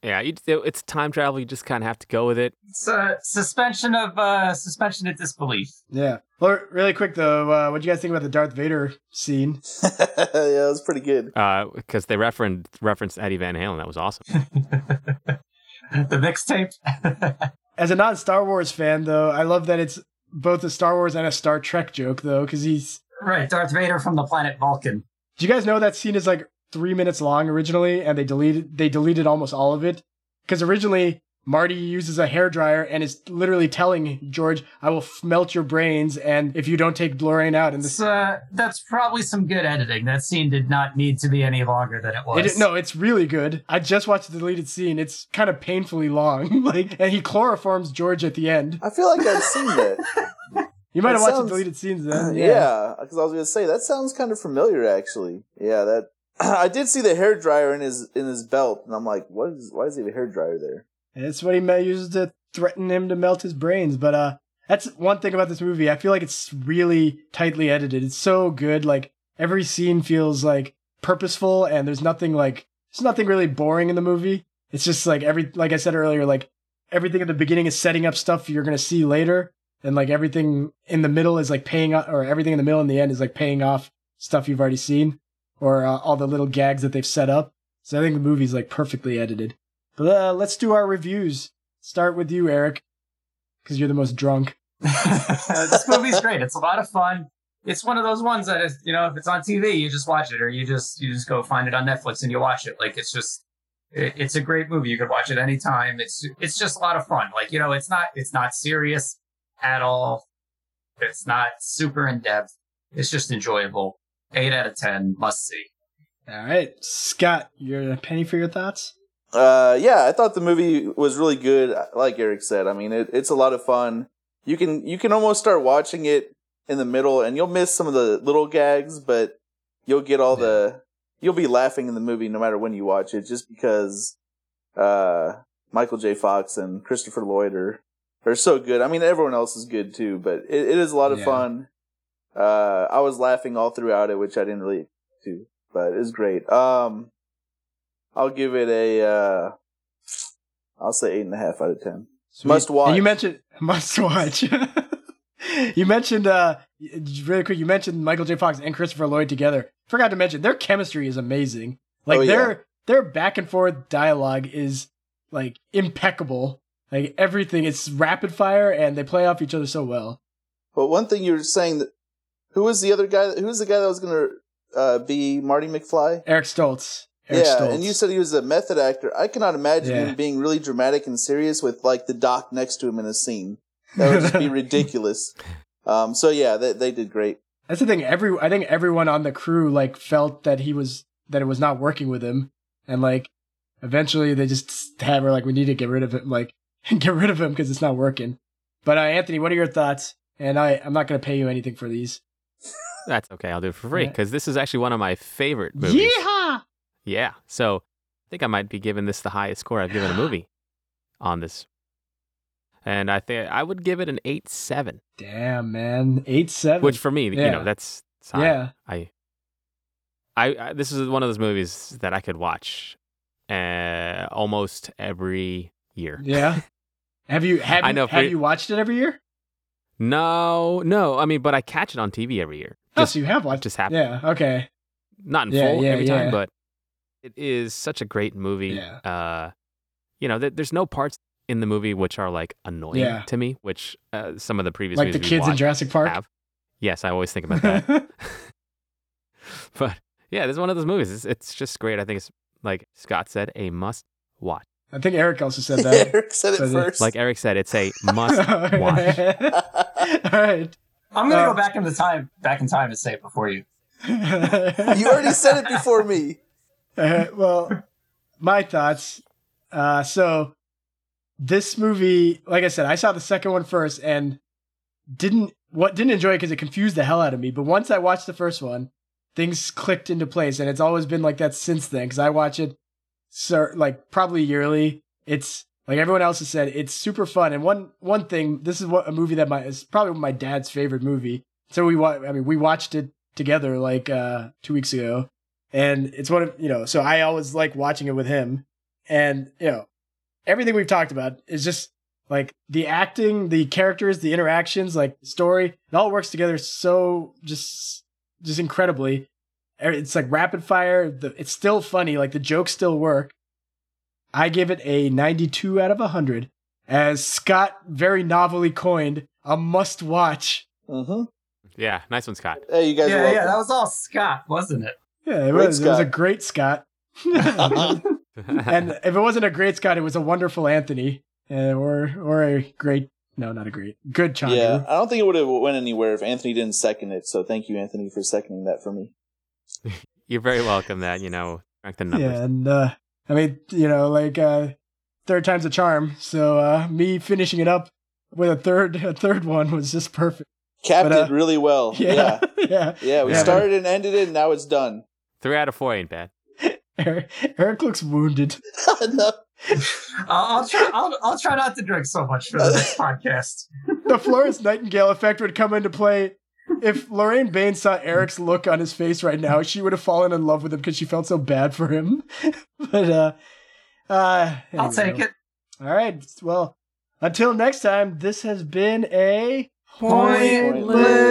Yeah, you, it's time travel. You just kind of have to go with it. It's uh, suspension of uh, suspension of disbelief. Yeah. Well, really quick though, uh, what do you guys think about the Darth Vader scene? Yeah, it was pretty good. Because uh, they referenced referenced Eddie Van Halen. That was awesome. The mixtape. As a non-Star Wars fan, though, I love that it's both a Star Wars and a Star Trek joke, though, because he's... Right, Darth Vader from the planet Vulcan. Do you guys know that scene is like three minutes long originally, and they deleted they deleted almost all of it? Because originally, Marty uses a hairdryer and is literally telling George, I will f- melt your brains, and if you don't take DeLorean out... And this uh, that's probably some good editing. That scene did not need to be any longer than it was. It, no, it's really good. I just watched the deleted scene. It's kind of painfully long. Like, and he chloroforms George at the end. I feel like I've seen that. You might that have watched sounds, the deleted scenes then. Yeah, because yeah, I was going to say, that sounds kind of familiar, actually. Yeah, that... I did see the hairdryer in his in his belt, and I'm like, what is, why does he have a hairdryer there? And it's what he uses to threaten him to melt his brains. But uh, that's one thing about this movie. I feel like it's really tightly edited. It's so good. Like, every scene feels, like, purposeful, and there's nothing, like, there's nothing really boring in the movie. It's just, like, every like I said earlier, like, everything at the beginning is setting up stuff you're going to see later. And, like, everything in the middle is, like, paying off, or everything in the middle and the end is, like, paying off stuff you've already seen. Or uh, all the little gags that they've set up. So I think the movie's, like, perfectly edited. But uh, let's do our reviews. Start with you, Eric, because you're the most drunk. This movie's great. It's a lot of fun. It's one of those ones that, is, you know, if it's on T V, you just watch it, or you just you just go find it on Netflix and you watch it. Like, it's just, it, it's a great movie. You could watch it anytime. It's it's just a lot of fun. Like, you know, it's not it's not serious at all. It's not super in depth. It's just enjoyable. Eight out of ten, must see. All right, Scott, you're a penny for your thoughts. Uh, yeah, I thought the movie was really good. Like Eric said, I mean, it, it's a lot of fun. You can you can almost start watching it in the middle, and you'll miss some of the little gags, but you'll get all yeah. the you'll be laughing in the movie no matter when you watch it, just because uh, Michael J. Fox and Christopher Lloyd are are so good. I mean, everyone else is good too, but it, it is a lot of yeah. fun. Uh, I was laughing all throughout it, which I didn't really do, but it was great. Um. I'll give it a, uh, I'll say eight and a half out of ten. Sweet. Must watch. And you mentioned, must watch. you mentioned, uh, really quick, you mentioned Michael J. Fox and Christopher Lloyd together. Forgot to mention, their chemistry is amazing. Like, oh, yeah. their, their back and forth dialogue is, like, impeccable. Like, everything, it's rapid fire, and they play off each other so well. But one thing you were saying, that who was the other guy, who was the guy that was going to uh, be Marty McFly? Eric Stoltz. Eric yeah, Stoltz. And you said he was a method actor. I cannot imagine yeah. him being really dramatic and serious with, like, the doc next to him in a scene. That would just be ridiculous. Um, so, yeah, they, they did great. That's the thing. Every I think everyone on the crew, like, felt that he was that it was not working with him. And, like, eventually they just had her, like, we need to get rid of him, like, get rid of him because it's not working. But, uh, Anthony, what are your thoughts? And I, I'm not going to pay you anything for these. That's okay. I'll do it for free because yeah. this is actually one of my favorite movies. Yeehaw! Yeah, so I think I might be giving this the highest score I've given a movie on this. And I think I would give it an eight seven. Damn, man. eight seven. Which for me, yeah. you know, that's... High. Yeah. I, I, I, this is one of those movies that I could watch uh, almost every year. Yeah. Have you have, I know, have you watched it every year? No, no. I mean, but I catch it on T V every year. Just, oh, so you have watched it. Just happened. Yeah, okay. Not in yeah, full yeah, every yeah. time, but... It is such a great movie. Yeah. Uh, you know, th- there's no parts in the movie which are, like, annoying yeah. to me, which uh, some of the previous like movies like the kids in Jurassic Park? Have. Yes, I always think about that. But, yeah, this is one of those movies. It's, it's just great. I think it's, like Scott said, a must-watch. I think Eric also said that. Eric said it said first. It. Like Eric said, it's a must-watch. All right. I'm going to uh, go back in the time, back in time and say it before you. You already said it before me. Uh, well, my thoughts. Uh, so this movie, like I said, I saw the second one first and didn't what didn't enjoy it because it confused the hell out of me. But once I watched the first one, things clicked into place, and it's always been like that since then. Because I watch it, so like probably yearly. It's Like everyone else has said, it's super fun. And one one thing, this is what a movie that my is probably my dad's favorite movie. So we wa- I mean, we watched it together like uh, two weeks ago, and it's one of you know. So I always like watching it with him, and you know, everything we've talked about is just like the acting, the characters, the interactions, like the story. It all works together so just just incredibly. It's like rapid fire. The, it's still funny. Like the jokes still work. I give it a ninety-two out of one hundred, as Scott very novelly coined, a must-watch. Mm-hmm. Yeah, nice one, Scott. Hey, you guys yeah, yeah, that was all Scott, wasn't it? Yeah, it great was. Scott. It was a great Scott. And if it wasn't a great Scott, it was a wonderful Anthony, uh, or or a great, no, not a great, good Chandru. Yeah, I don't think it would have went anywhere if Anthony didn't second it, so thank you, Anthony, for seconding that for me. You're very welcome that, you know, rank the numbers. Yeah, and... Uh, I mean, you know, like uh, third time's a charm. So uh, me finishing it up with a third, a third one was just perfect. Capped but, uh, it really well. Yeah, yeah, yeah. yeah we yeah, started man. and ended it, and now it's done. Three out of four ain't bad. Eric, Eric looks wounded. No. I'll try. I'll, I'll try not to drink so much for this podcast. The Florence Nightingale effect would come into play. If Lorraine Baines saw Eric's look on his face right now, she would have fallen in love with him because she felt so bad for him. But, uh, uh, anyway. I'll take it. All right. Well, until next time, this has been a Pointless. Pointless.